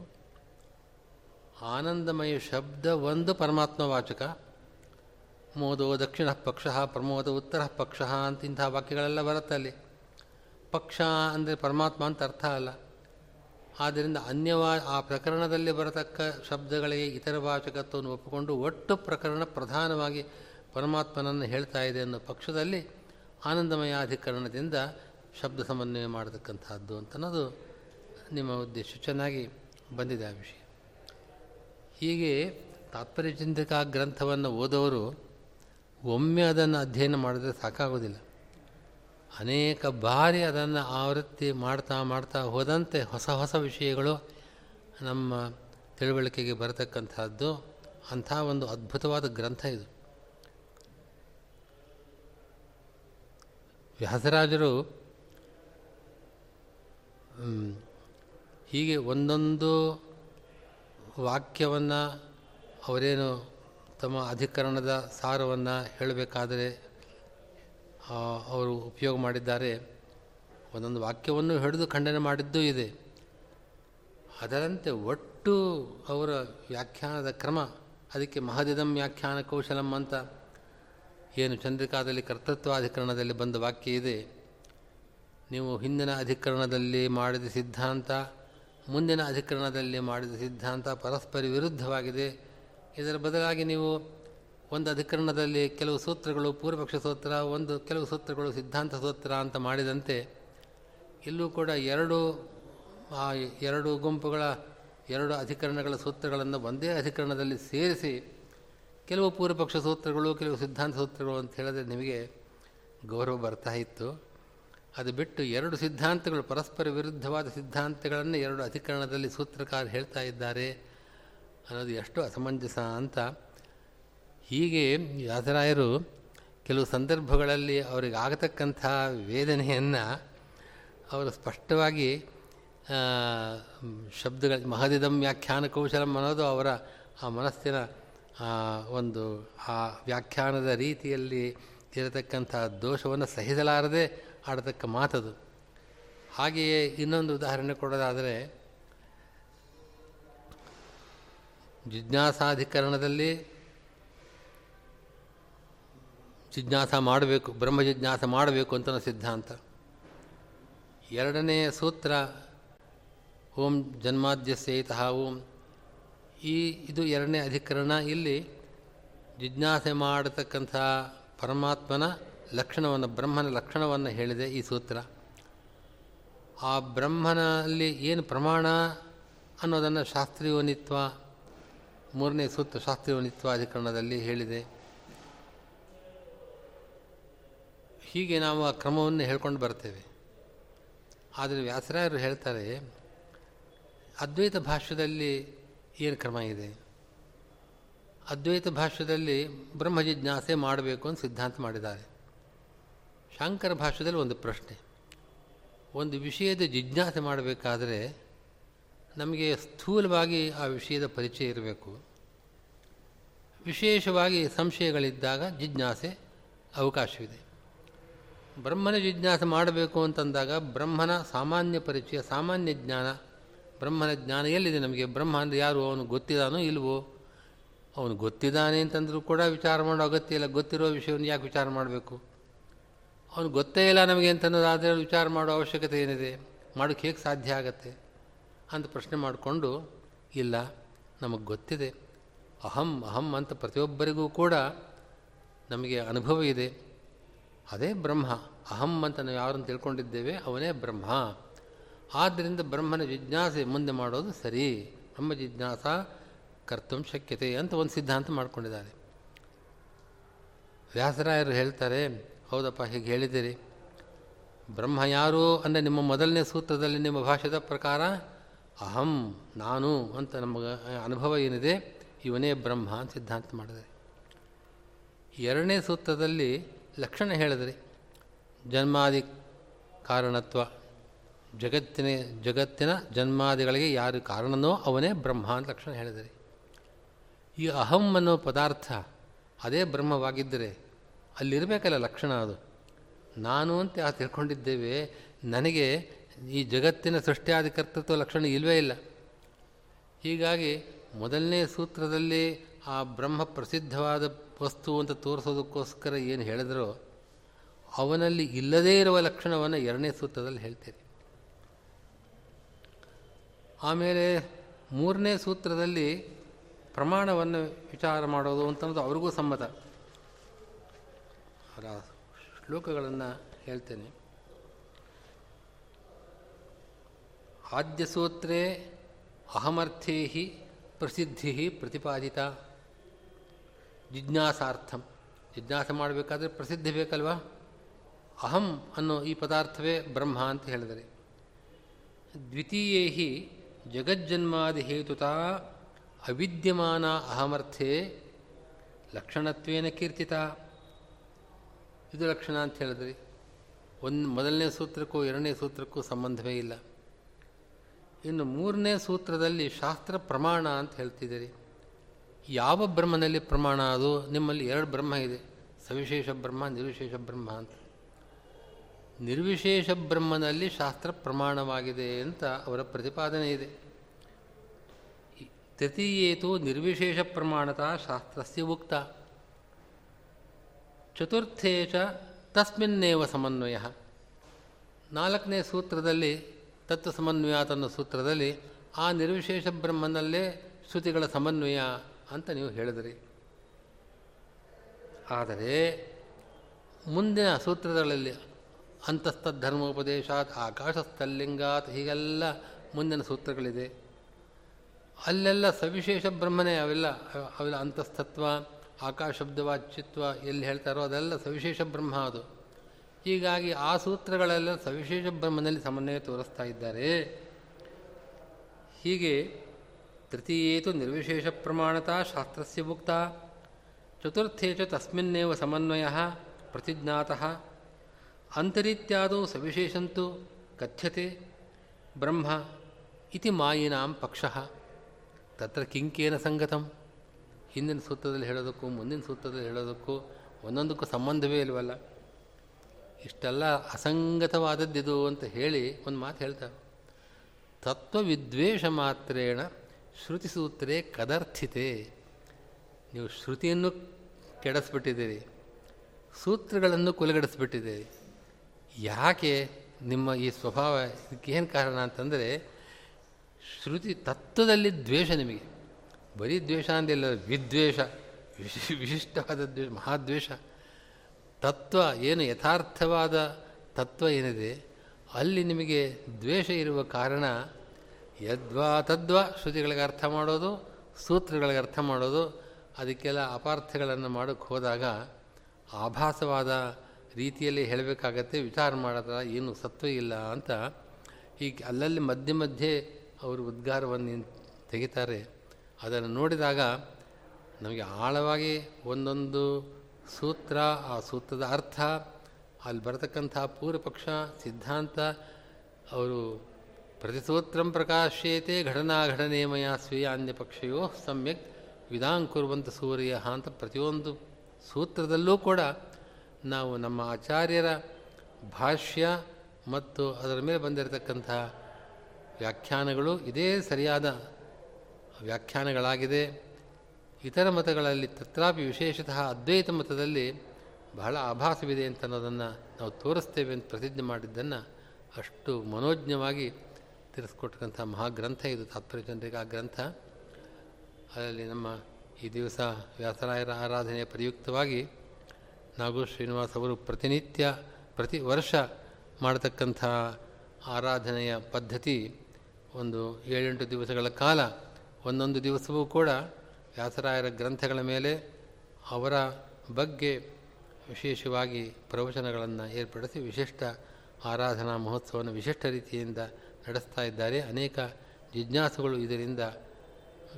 ಆನಂದಮಯ ಶಬ್ದ ಒಂದು ಪರಮಾತ್ಮವಾಚಕ, ಮೋದೋ ದಕ್ಷಿಣ ಪಕ್ಷ, ಪ್ರಮೋದ ಉತ್ತರ ಪಕ್ಷ ಅಂತ ಇಂತಹ ವಾಕ್ಯಗಳೆಲ್ಲ ಬರುತ್ತೆ. ಅಲ್ಲಿ ಪಕ್ಷ ಅಂದರೆ ಪರಮಾತ್ಮ ಅಂತ ಅರ್ಥ ಅಲ್ಲ. ಆದ್ದರಿಂದ ಅನ್ಯವಾ ಆ ಪ್ರಕರಣದಲ್ಲಿ ಬರತಕ್ಕ ಶಬ್ದಗಳಿಗೆ ಇತರ ವಾಚಕತ್ವವನ್ನು ಒಪ್ಪಿಕೊಂಡು ಒಟ್ಟು ಪ್ರಕರಣ ಪ್ರಧಾನವಾಗಿ ಪರಮಾತ್ಮನನ್ನು ಹೇಳ್ತಾ ಇದೆ ಅನ್ನೋ ಪಕ್ಷದಲ್ಲಿ ಆನಂದಮಯ ಅಧಿಕರಣದಿಂದ ಶಬ್ದ ಸಮನ್ವಯ ಮಾಡತಕ್ಕಂಥದ್ದು ಅಂತನ್ನೋದು ನಿಮ್ಮ ಉದ್ದೇಶ. ಚೆನ್ನಾಗಿ ಬಂದಿದೆ ಆ ವಿಷಯ. ಹೀಗೆ ತಾತ್ಪರ್ಯ ಚಿಂತಕ ಗ್ರಂಥವನ್ನು ಓದೋರು ಒಮ್ಮೆ ಅದನ್ನು ಅಧ್ಯಯನ ಮಾಡಿದ್ರೆ ಸಾಕಾಗೋದಿಲ್ಲ. ಅನೇಕ ಬಾರಿ ಅದನ್ನು ಆವೃತ್ತಿ ಮಾಡ್ತಾ ಮಾಡ್ತಾ ಹೋದಂತೆ ಹೊಸ ಹೊಸ ವಿಷಯಗಳು ನಮ್ಮ ತಿಳುವಳಿಕೆಗೆ ಬರತಕ್ಕಂಥದ್ದು. ಅಂಥ ಒಂದು ಅದ್ಭುತವಾದ ಗ್ರಂಥ ಇದು. ವ್ಯಾಸರಾಜರು ಹೀಗೆ ಒಂದೊಂದು ವಾಕ್ಯವನ್ನು ಅವರೇನು ತಮ್ಮ ಅಧಿಕರಣದ ಸಾರವನ್ನು ಹೇಳಬೇಕಾದರೆ ಅವರು ಉಪಯೋಗ ಮಾಡಿದ್ದಾರೆ. ಒಂದೊಂದು ವಾಕ್ಯವನ್ನು ಹಿಡಿದು ಖಂಡನೆ ಮಾಡಿದ್ದೂ ಇದೆ. ಅದರಂತೆ ಒಟ್ಟು ಅವರ ವ್ಯಾಖ್ಯಾನದ ಕ್ರಮ, ಅದಕ್ಕೆ ಮಹದಿದಂ ವ್ಯಾಖ್ಯಾನ ಕೌಶಲಂ ಅಂತ ಏನು ಚಂದ್ರಿಕಾದಲ್ಲಿ ಕರ್ತೃತ್ವಾಧಿಕರಣದಲ್ಲಿ ಬಂದ ವಾಕ್ಯ ಇದೆ. ನೀವು ಹಿಂದಿನ ಅಧಿಕರಣದಲ್ಲಿ ಮಾಡಿದ ಸಿದ್ಧಾಂತ, ಮುಂದಿನ ಅಧಿಕರಣದಲ್ಲಿ ಮಾಡಿದ ಸಿದ್ಧಾಂತ ಪರಸ್ಪರ ವಿರುದ್ಧವಾಗಿದೆ. ಇದರ ಬದಲಾಗಿ ನೀವು ಒಂದು ಅಧಿಕರಣದಲ್ಲಿ ಕೆಲವು ಸೂತ್ರಗಳು ಪೂರ್ವಪಕ್ಷ ಸೂತ್ರ, ಒಂದು ಕೆಲವು ಸೂತ್ರಗಳು ಸಿದ್ಧಾಂತ ಸೂತ್ರ ಅಂತ ಮಾಡಿದಂತೆ ಇಲ್ಲೂ ಕೂಡ ಎರಡು ಆ ಎರಡು ಗುಂಪುಗಳ ಎರಡು ಅಧಿಕರಣಗಳ ಸೂತ್ರಗಳನ್ನು ಒಂದೇ ಅಧಿಕರಣದಲ್ಲಿ ಸೇರಿಸಿ ಕೆಲವು ಪೂರ್ವಪಕ್ಷ ಸೂತ್ರಗಳು, ಕೆಲವು ಸಿದ್ಧಾಂತ ಸೂತ್ರಗಳು ಅಂತ ಹೇಳಿದ್ರೆ ನಿಮಗೆ ಗೌರವ ಬರ್ತಾ ಇತ್ತು. ಅದು ಬಿಟ್ಟು ಎರಡು ಸಿದ್ಧಾಂತಗಳು, ಪರಸ್ಪರ ವಿರುದ್ಧವಾದ ಸಿದ್ಧಾಂತಗಳನ್ನು ಎರಡು ಅಧಿಕರಣದಲ್ಲಿ ಸೂತ್ರಕಾರ ಹೇಳ್ತಾ ಇದ್ದಾರೆ ಅನ್ನೋದು ಎಷ್ಟು ಅಸಮಂಜಸ ಅಂತ. ಹೀಗೆ ವ್ಯಾಸರಾಯರು ಕೆಲವು ಸಂದರ್ಭಗಳಲ್ಲಿ ಅವರಿಗಾಗತಕ್ಕಂಥ ವೇದನೆಯನ್ನು ಅವರು ಸ್ಪಷ್ಟವಾಗಿ ಶಬ್ದಗಳ ಮಹದಿದಂ ವ್ಯಾಖ್ಯಾನ ಕೌಶಲಂ ಅನ್ನೋದು ಅವರ ಆ ಮನಸ್ಸಿನ ಒಂದು ಆ ವ್ಯಾಖ್ಯಾನದ ರೀತಿಯಲ್ಲಿ ಇರತಕ್ಕಂಥ ದೋಷವನ್ನು ಸಹಿಸಲಾರದೆ ಆಡತಕ್ಕ ಮಾತದು. ಹಾಗೆಯೇ ಇನ್ನೊಂದು ಉದಾಹರಣೆ ಕೊಡೋದಾದರೆ, ಜಿಜ್ಞಾಸಾಧಿಕರಣದಲ್ಲಿ ಜಿಜ್ಞಾಸ ಮಾಡಬೇಕು, ಬ್ರಹ್ಮ ಜಿಜ್ಞಾಸ ಮಾಡಬೇಕು ಅಂತ ಸಿದ್ಧಾಂತ. ಎರಡನೆಯ ಸೂತ್ರ ಓಂ ಜನ್ಮಾದ್ಯಸ್ಯೈತಃ ಓಂ, ಈ ಇದು ಎರಡನೇ ಅಧಿಕರಣ. ಇಲ್ಲಿ ಜಿಜ್ಞಾಸೆ ಮಾಡತಕ್ಕಂಥ ಪರಮಾತ್ಮನ ಲಕ್ಷಣವನ್ನು, ಬ್ರಹ್ಮನ ಲಕ್ಷಣವನ್ನು ಹೇಳಿದೆ ಈ ಸೂತ್ರ. ಆ ಬ್ರಹ್ಮನಲ್ಲಿ ಏನು ಪ್ರಮಾಣ ಅನ್ನೋದನ್ನು ಶಾಸ್ತ್ರೀಯೋನಿತ್ವ, ಮೂರನೇ ಸೂತ್ರ ಶಾಸ್ತ್ರೀಯೋನಿತ್ವ ಅಧಿಕರಣದಲ್ಲಿ ಹೇಳಿದೆ. ಹೀಗೆ ನಾವು ಆ ಕ್ರಮವನ್ನು ಹೇಳ್ಕೊಂಡು ಬರ್ತೇವೆ. ಆದರೆ ವ್ಯಾಸರಾಯರು ಹೇಳ್ತಾರೆ, ಅದ್ವೈತ ಭಾಷ್ಯದಲ್ಲಿ ಏನು ಕ್ರಮ ಇದೆ? ಅದ್ವೈತ ಭಾಷ್ಯದಲ್ಲಿ ಬ್ರಹ್ಮ ಜಿಜ್ಞಾಸೆ ಮಾಡಬೇಕು ಅಂತ ಸಿದ್ಧಾಂತ ಮಾಡಿದ್ದಾರೆ. ಶಾಂಕರ ಭಾಷ್ಯದಲ್ಲಿ ಒಂದು ಪ್ರಶ್ನೆ, ಒಂದು ವಿಷಯದ ಜಿಜ್ಞಾಸೆ ಮಾಡಬೇಕಾದರೆ ನಮಗೆ ಸ್ಥೂಲವಾಗಿ ಆ ವಿಷಯದ ಪರಿಚಯ ಇರಬೇಕು. ವಿಶೇಷವಾಗಿ ಸಂಶಯಗಳಿದ್ದಾಗ ಜಿಜ್ಞಾಸೆ ಅವಕಾಶವಿದೆ. ಬ್ರಹ್ಮನ ಜಿಜ್ಞಾಸೆ ಮಾಡಬೇಕು ಅಂತಂದಾಗ ಬ್ರಹ್ಮನ ಸಾಮಾನ್ಯ ಪರಿಚಯ, ಸಾಮಾನ್ಯ ಜ್ಞಾನ, ಬ್ರಹ್ಮನ ಜ್ಞಾನ ಎಲ್ಲಿದೆ ನಮಗೆ? ಬ್ರಹ್ಮ ಅಂದರೆ ಯಾರು? ಅವನು ಗೊತ್ತಿದ್ದಾನೋ ಇಲ್ವೋ? ಅವನು ಗೊತ್ತಿದ್ದಾನೆ ಅಂತಂದರೂ ಕೂಡ ವಿಚಾರ ಮಾಡೋ ಅಗತ್ಯ ಇಲ್ಲ. ಗೊತ್ತಿರೋ ವಿಷಯವನ್ನು ಯಾಕೆ ವಿಚಾರ ಮಾಡಬೇಕು? ಅವನು ಗೊತ್ತೇ ಇಲ್ಲ ನಮಗೆ ಅಂತನ್ನೋದಾದರೆ ವಿಚಾರ ಮಾಡೋ ಅವಶ್ಯಕತೆ ಏನಿದೆ? ಮಾಡೋಕ್ಕೆ ಹೇಗೆ ಸಾಧ್ಯ ಆಗತ್ತೆ ಅಂತ ಪ್ರಶ್ನೆ ಮಾಡಿಕೊಂಡು, ಇಲ್ಲ ನಮಗೆ ಗೊತ್ತಿದೆ, ಅಹಂ ಅಹಂ ಅಂತ ಪ್ರತಿಯೊಬ್ಬರಿಗೂ ಕೂಡ ನಮಗೆ ಅನುಭವ ಇದೆ, ಅದೇ ಬ್ರಹ್ಮ. ಅಹಂ ಅಂತ ನಾವು ಯಾರನ್ನು ತಿಳ್ಕೊಂಡಿದ್ದೇವೆ ಅವನೇ ಬ್ರಹ್ಮ. ಆದ್ದರಿಂದ ಬ್ರಹ್ಮನ ಜಿಜ್ಞಾಸೆ ಮುಂದೆ ಮಾಡೋದು ಸರಿ, ಬ್ರಹ್ಮ ಜಿಜ್ಞಾಸ ಕರ್ತಂ ಶಕ್ಯತೆ ಅಂತ ಒಂದು ಸಿದ್ಧಾಂತ ಮಾಡಿಕೊಂಡಿದ್ದಾರೆ. ವ್ಯಾಸರಾಯರು ಹೇಳ್ತಾರೆ, ಹೌದಪ್ಪ ಹೀಗೆ ಹೇಳಿದ್ದೀರಿ, ಬ್ರಹ್ಮ ಯಾರು ಅಂದರೆ ನಿಮ್ಮ ಮೊದಲನೇ ಸೂತ್ರದಲ್ಲಿ ನಿಮ್ಮ ಭಾಷೆದ ಪ್ರಕಾರ ಅಹಂ ನಾನು ಅಂತ ನಮಗೆ ಅನುಭವ ಏನಿದೆ ಇವನೇ ಬ್ರಹ್ಮ ಅಂತ ಸಿದ್ಧಾಂತ ಮಾಡಿದರೆ. ಎರಡನೇ ಸೂತ್ರದಲ್ಲಿ ಲಕ್ಷಣ ಹೇಳಿದ್ರಿ, ಜನ್ಮಾದಿ ಕಾರಣತ್ವ, ಜಗತ್ತಿನ ಜಗತ್ತಿನ ಜನ್ಮಾದಿಗಳಿಗೆ ಯಾರು ಕಾರಣನೋ ಅವನೇ ಬ್ರಹ್ಮ ಅಂತ ಲಕ್ಷಣ ಹೇಳಿದ್ರಿ. ಈ ಅಹಂ ಅನ್ನೋ ಪದಾರ್ಥ ಅದೇ ಬ್ರಹ್ಮವಾಗಿದ್ದರೆ ಅಲ್ಲಿರಬೇಕಲ್ಲ ಲಕ್ಷಣ, ಅದು ನಾನು ಅಂತ ಆ ತಿಳ್ಕೊಂಡಿದ್ದೇವೆ, ನನಗೆ ಈ ಜಗತ್ತಿನ ಸೃಷ್ಟಿಯಾದಿ ಕರ್ತೃತ್ವ ಲಕ್ಷಣ ಇಲ್ಲವೇ ಇಲ್ಲ. ಹೀಗಾಗಿ ಮೊದಲನೇ ಸೂತ್ರದಲ್ಲಿ ಆ ಬ್ರಹ್ಮ ಪ್ರಸಿದ್ಧವಾದ ವಸ್ತು ಅಂತ ತೋರಿಸೋದಕ್ಕೋಸ್ಕರ ಏನು ಹೇಳಿದ್ರೋ ಅವನಲ್ಲಿ ಇಲ್ಲದೇ ಇರುವ ಲಕ್ಷಣವನ್ನು ಎರಡನೇ ಸೂತ್ರದಲ್ಲಿ ಹೇಳ್ತೇನೆ. ಆಮೇಲೆ ಮೂರನೇ ಸೂತ್ರದಲ್ಲಿ ಪ್ರಮಾಣವನ್ನು ವಿಚಾರ ಮಾಡೋದು ಅಂತಂದು ಅವ್ರಿಗೂ ಸಮ್ಮತ. ಅವರ ಶ್ಲೋಕಗಳನ್ನು ಹೇಳ್ತೇನೆ. ಆದ್ಯಸೂತ್ರೇ ಅಹಮರ್ಥೇಹಿ ಪ್ರಸಿದ್ಧಿ ಪ್ರತಿಪಾದಿತ ಜಿಜ್ಞಾಸಾರ್ಥಂ. ಜಿಜ್ಞಾಸೆ ಮಾಡಬೇಕಾದ್ರೆ ಪ್ರಸಿದ್ಧಿ ಬೇಕಲ್ವಾ? ಅಹಂ ಅನ್ನೋ ಈ ಪದಾರ್ಥವೇ ಬ್ರಹ್ಮ ಅಂತ ಹೇಳಿದರೆ. ದ್ವಿತೀಯೇ ಹಿ ಜಗಜ್ಜನ್ಮಾದಿ ಹೇತುತ ಅವಿದ್ಯಮಾನ ಅಹಮರ್ಥೆ ಲಕ್ಷಣತ್ವೇನ ಕೀರ್ತಿತ. ಇದು ಲಕ್ಷಣ ಅಂತ ಹೇಳಿದ್ರಿ. ಒಂದು ಮೊದಲನೇ ಸೂತ್ರಕ್ಕೂ ಎರಡನೇ ಸೂತ್ರಕ್ಕೂ ಸಂಬಂಧವೇ ಇಲ್ಲ. ಇನ್ನು ಮೂರನೇ ಸೂತ್ರದಲ್ಲಿ ಶಾಸ್ತ್ರ ಪ್ರಮಾಣ ಅಂತ ಹೇಳ್ತಿದ್ದೀರಿ. ಯಾವ ಬ್ರಹ್ಮನಲ್ಲಿ ಪ್ರಮಾಣ? ಅದು ನಿಮ್ಮಲ್ಲಿ ಎರಡು ಬ್ರಹ್ಮ ಇದೆ, ಸವಿಶೇಷ ಬ್ರಹ್ಮ, ನಿರ್ವಿಶೇಷ ಬ್ರಹ್ಮ ಅಂತ. ನಿರ್ವಿಶೇಷ ಬ್ರಹ್ಮನಲ್ಲಿ ಶಾಸ್ತ್ರ ಪ್ರಮಾಣವಾಗಿದೆ ಅಂತ ಅವರ ಪ್ರತಿಪಾದನೆ ಇದೆ. ತೃತೀಯೇತು ನಿರ್ವಿಶೇಷ ಪ್ರಮಾಣತ ಶಾಸ್ತ್ರಸ್ಯ ಉಕ್ತ. ಚತುರ್ಥೇ ಚ ತಸ್ಮಿನ್ನೇವ ಸಮನ್ವಯ. ನಾಲ್ಕನೇ ಸೂತ್ರದಲ್ಲಿ ತತ್ವ ಸಮನ್ವಯಾತ್ ಅನ್ನೋ ಸೂತ್ರದಲ್ಲಿ ಆ ನಿರ್ವಿಶೇಷ ಬ್ರಹ್ಮನಲ್ಲೇ ಶ್ರುತಿಗಳ ಸಮನ್ವಯ ಅಂತ ನೀವು ಹೇಳಿದ್ರಿ. ಆದರೆ ಮುಂದಿನ ಸೂತ್ರಗಳಲ್ಲಿ ಅಂತಸ್ಥಧರ್ಮೋಪದೇಶಾತ್ ಆಕಾಶಸ್ಥಲಿಂಗಾತ್ ಹೀಗೆಲ್ಲ ಮುಂದಿನ ಸೂತ್ರಗಳಿದೆ. ಅಲ್ಲೆಲ್ಲ ಸವಿಶೇಷ ಬ್ರಹ್ಮನೇ, ಅವೆಲ್ಲ ಅವೆಲ್ಲ ಅಂತಸ್ಥತ್ವ, ಆಕಾಶಬ್ದವಾಚ್ಯತ್ವ ಎಲ್ಲಿ ಹೇಳ್ತಾರೋ ಅದೆಲ್ಲ ಸವಿಶೇಷ ಬ್ರಹ್ಮ ಅದು. ಹೀಗಾಗಿ ಆ ಸೂತ್ರಗಳೆಲ್ಲ ಸವಿಶೇಷ ಬ್ರಹ್ಮನಲ್ಲಿ ಸಮನ್ವಯ ತೋರಿಸ್ತಾ ಇದ್ದಾರೆ. ಹೀಗೆ ತೃತೀಯೇತು ನಿರ್ವಿಶೇಷ ಪ್ರಮಾಣತ ಶಾಸ್ತ್ರಸ್ಯ ಉಕ್ತ ಚತುರ್ಥೇ ಚ ತಸ್ಮಿನ್ನೇವ ಸಮನ್ವಯಃ ಪ್ರತಿಜ್ಞಾತಃ ಅಂತರೀತ್ಯಾದೌ ಸವಿಶೇಷಂತು ಕಥ್ಯತೆ ಬ್ರಹ್ಮ ಇತಿ ಮಾಯಿನಾಂ ಪಕ್ಷಃ ತತ್ರ ಕಿಂಕೇನ ಸಂಗತಂ. ಹಿಂದಿನ ಸೂತ್ರದಲ್ಲಿ ಹೇಳೋದಕ್ಕೂ ಮುಂದಿನ ಸೂತ್ರದಲ್ಲಿ ಹೇಳೋದಕ್ಕೂ ಒಂದೊಂದಕ್ಕೂ ಸಂಬಂಧವೇ ಇಲ್ವಲ್ಲ. ಇಷ್ಟೆಲ್ಲ ಅಸಂಗತವಾದದ್ದಿದು ಅಂತ ಹೇಳಿ ಒಂದು ಮಾತು ಹೇಳ್ತಾರೆ. ತತ್ವವಿದ್ವೇಷ ಮಾತ್ರೇಣ ಶ್ರುತಿಸೂತ್ರೇ ಕದರ್ಥಿತೆ. ನೀವು ಶ್ರುತಿಯನ್ನು ಕೆಡಿಸ್ಬಿಟ್ಟಿದ್ದೀರಿ, ಸೂತ್ರಗಳನ್ನು ಕೊಲೆಗಡಿಸ್ಬಿಟ್ಟಿದೆ. ಯಾಕೆ ನಿಮ್ಮ ಈ ಸ್ವಭಾವ, ಇದಕ್ಕೇನು ಕಾರಣ ಅಂತಂದರೆ ಶ್ರುತಿ ತತ್ವದಲ್ಲಿ ದ್ವೇಷ ನಿಮಗೆ. ಬರೀ ದ್ವೇಷ ಅಂದಿಲ್ಲ, ವಿದ್ವೇಷ, ವಿಶಿ ವಿಶಿಷ್ಟವಾದ ದ್ವೇಷ, ಮಹಾದ್ವೇಷ. ತತ್ವ ಏನು ಯಥಾರ್ಥವಾದ ತತ್ವ ಏನಿದೆ ಅಲ್ಲಿ ನಿಮಗೆ ದ್ವೇಷ ಇರುವ ಕಾರಣ ಯದ್ವಾ ತದ್ವಾ ಶ್ರುತಿಗಳಿಗೆ ಅರ್ಥ ಮಾಡೋದು, ಸೂತ್ರಗಳಿಗೆ ಅರ್ಥ ಮಾಡೋದು, ಅದಕ್ಕೆಲ್ಲ ಅಪಾರ್ಥಗಳನ್ನು ಮಾಡೋಕ್ಕೆ ಹೋದಾಗ ಆಭಾಸವಾದ ರೀತಿಯಲ್ಲಿ ಹೇಳಬೇಕಾಗತ್ತೆ. ವಿಚಾರ ಮಾಡೋದ್ರ ಏನು ಸತ್ವ ಇಲ್ಲ ಅಂತ ಈಗ ಅಲ್ಲಲ್ಲಿ ಮಧ್ಯೆ ಮಧ್ಯೆ ಅವರು ಉದ್ಗಾರವನ್ನು ತೆಗಿತಾರೆ. ಅದನ್ನು ನೋಡಿದಾಗ ನಮಗೆ ಆಳವಾಗಿ ಒಂದೊಂದು ಸೂತ್ರ, ಆ ಸೂತ್ರದ ಅರ್ಥ, ಅಲ್ಲಿ ಬರತಕ್ಕಂಥ ಪೂರ್ವಪಕ್ಷ, ಸಿದ್ಧಾಂತ, ಅವರು ಪ್ರತಿಸೂತ್ರಂ ಪ್ರಕಾಶ್ಯೇತೆ ಘಟನಾ ಘಟನೆಮಯ ಸ್ವೀಯ ಅನ್ಯಪಕ್ಷೆಯೋ ಸಮ್ಯಕ್ ವಿದಾಂಕುರುವಂಥ ಸೂರ್ಯ ಅಂತ ಪ್ರತಿಯೊಂದು ಸೂತ್ರದಲ್ಲೂ ಕೂಡ ನಾವು ನಮ್ಮ ಆಚಾರ್ಯರ ಭಾಷ್ಯ ಮತ್ತು ಅದರ ಮೇಲೆ ಬಂದಿರತಕ್ಕಂಥ ವ್ಯಾಖ್ಯಾನಗಳು ಇದೇ ಸರಿಯಾದ ವ್ಯಾಖ್ಯಾನಗಳಾಗಿದೆ. ಇತರ ಮತಗಳಲ್ಲಿ ತತ್ರಾಪಿ ವಿಶೇಷತಃ ಅದ್ವೈತ ಮತದಲ್ಲಿ ಬಹಳ ಆಭಾಸವಿದೆ ಅಂತ ಅನ್ನೋದನ್ನು ನಾವು ತೋರಿಸ್ತೇವೆ ಅಂತ ಪ್ರತಿಜ್ಞೆ ಮಾಡಿದ್ದನ್ನು ಅಷ್ಟು ಮನೋಜ್ಞವಾಗಿ ತಿಳಿಸ್ಕೊಟ್ಟಂಥ ಮಹಾಗ್ರಂಥ ಇದು ತಾತ್ಪರ್ಯಚಂದ್ರಿಕ ಗ್ರಂಥ. ಅದರಲ್ಲಿ ನಮ್ಮ ಈ ದಿವಸ ವ್ಯಾಸರಾಯರ ಆರಾಧನೆಯ ಪ್ರಯುಕ್ತವಾಗಿ ನಾಗು ಶ್ರೀನಿವಾಸ್ ಅವರು ಪ್ರತಿನಿತ್ಯ ಪ್ರತಿ ವರ್ಷ ಮಾಡತಕ್ಕಂಥ ಆರಾಧನೆಯ ಪದ್ಧತಿ ಒಂದು ಏಳೆಂಟು ದಿವಸಗಳ ಕಾಲ ಒಂದೊಂದು ದಿವಸವೂ ಕೂಡ ವ್ಯಾಸರಾಯರ ಗ್ರಂಥಗಳ ಮೇಲೆ ಅವರ ಬಗ್ಗೆ ವಿಶೇಷವಾಗಿ ಪ್ರವಚನಗಳನ್ನು ಏರ್ಪಡಿಸಿ ವಿಶಿಷ್ಟ ಆರಾಧನಾ ಮಹೋತ್ಸವವನ್ನು ವಿಶಿಷ್ಟ ರೀತಿಯಿಂದ ನಡೆಸ್ತಾ ಇದ್ದಾರೆ. ಅನೇಕ ಜಿಜ್ಞಾಸುಗಳು ಇದರಿಂದ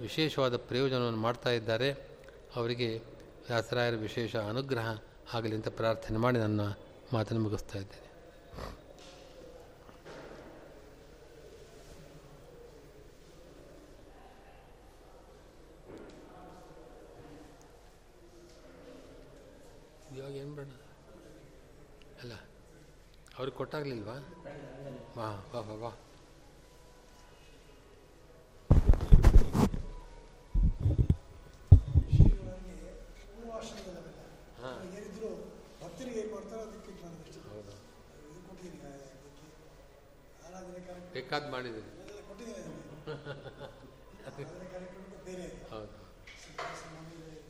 ವಿಶೇಷವಾದ ಪ್ರಯೋಜನವನ್ನು ಮಾಡ್ತಾ ಇದ್ದಾರೆ. ಅವರಿಗೆ ವ್ಯಾಸರಾಯರ ವಿಶೇಷ ಅನುಗ್ರಹ ಆಗಲಿ ಅಂತ ಪ್ರಾರ್ಥನೆ ಮಾಡಿ ನನ್ನ ಮಾತನ್ನು ಮುಗಿಸ್ತಾ ಇದ್ದೇನೆ. ಇವಾಗ ಏನು ಬೇಡ ಅಲ್ಲ, ಅವ್ರಿಗೆ ಕೊಟ್ಟಾಗಲಿಲ್ವಾ? ವಾ ವಾ ವಾ ವಾ ಬೇಕಾದ ಮಾಡಿದೆ. ಹೌದು.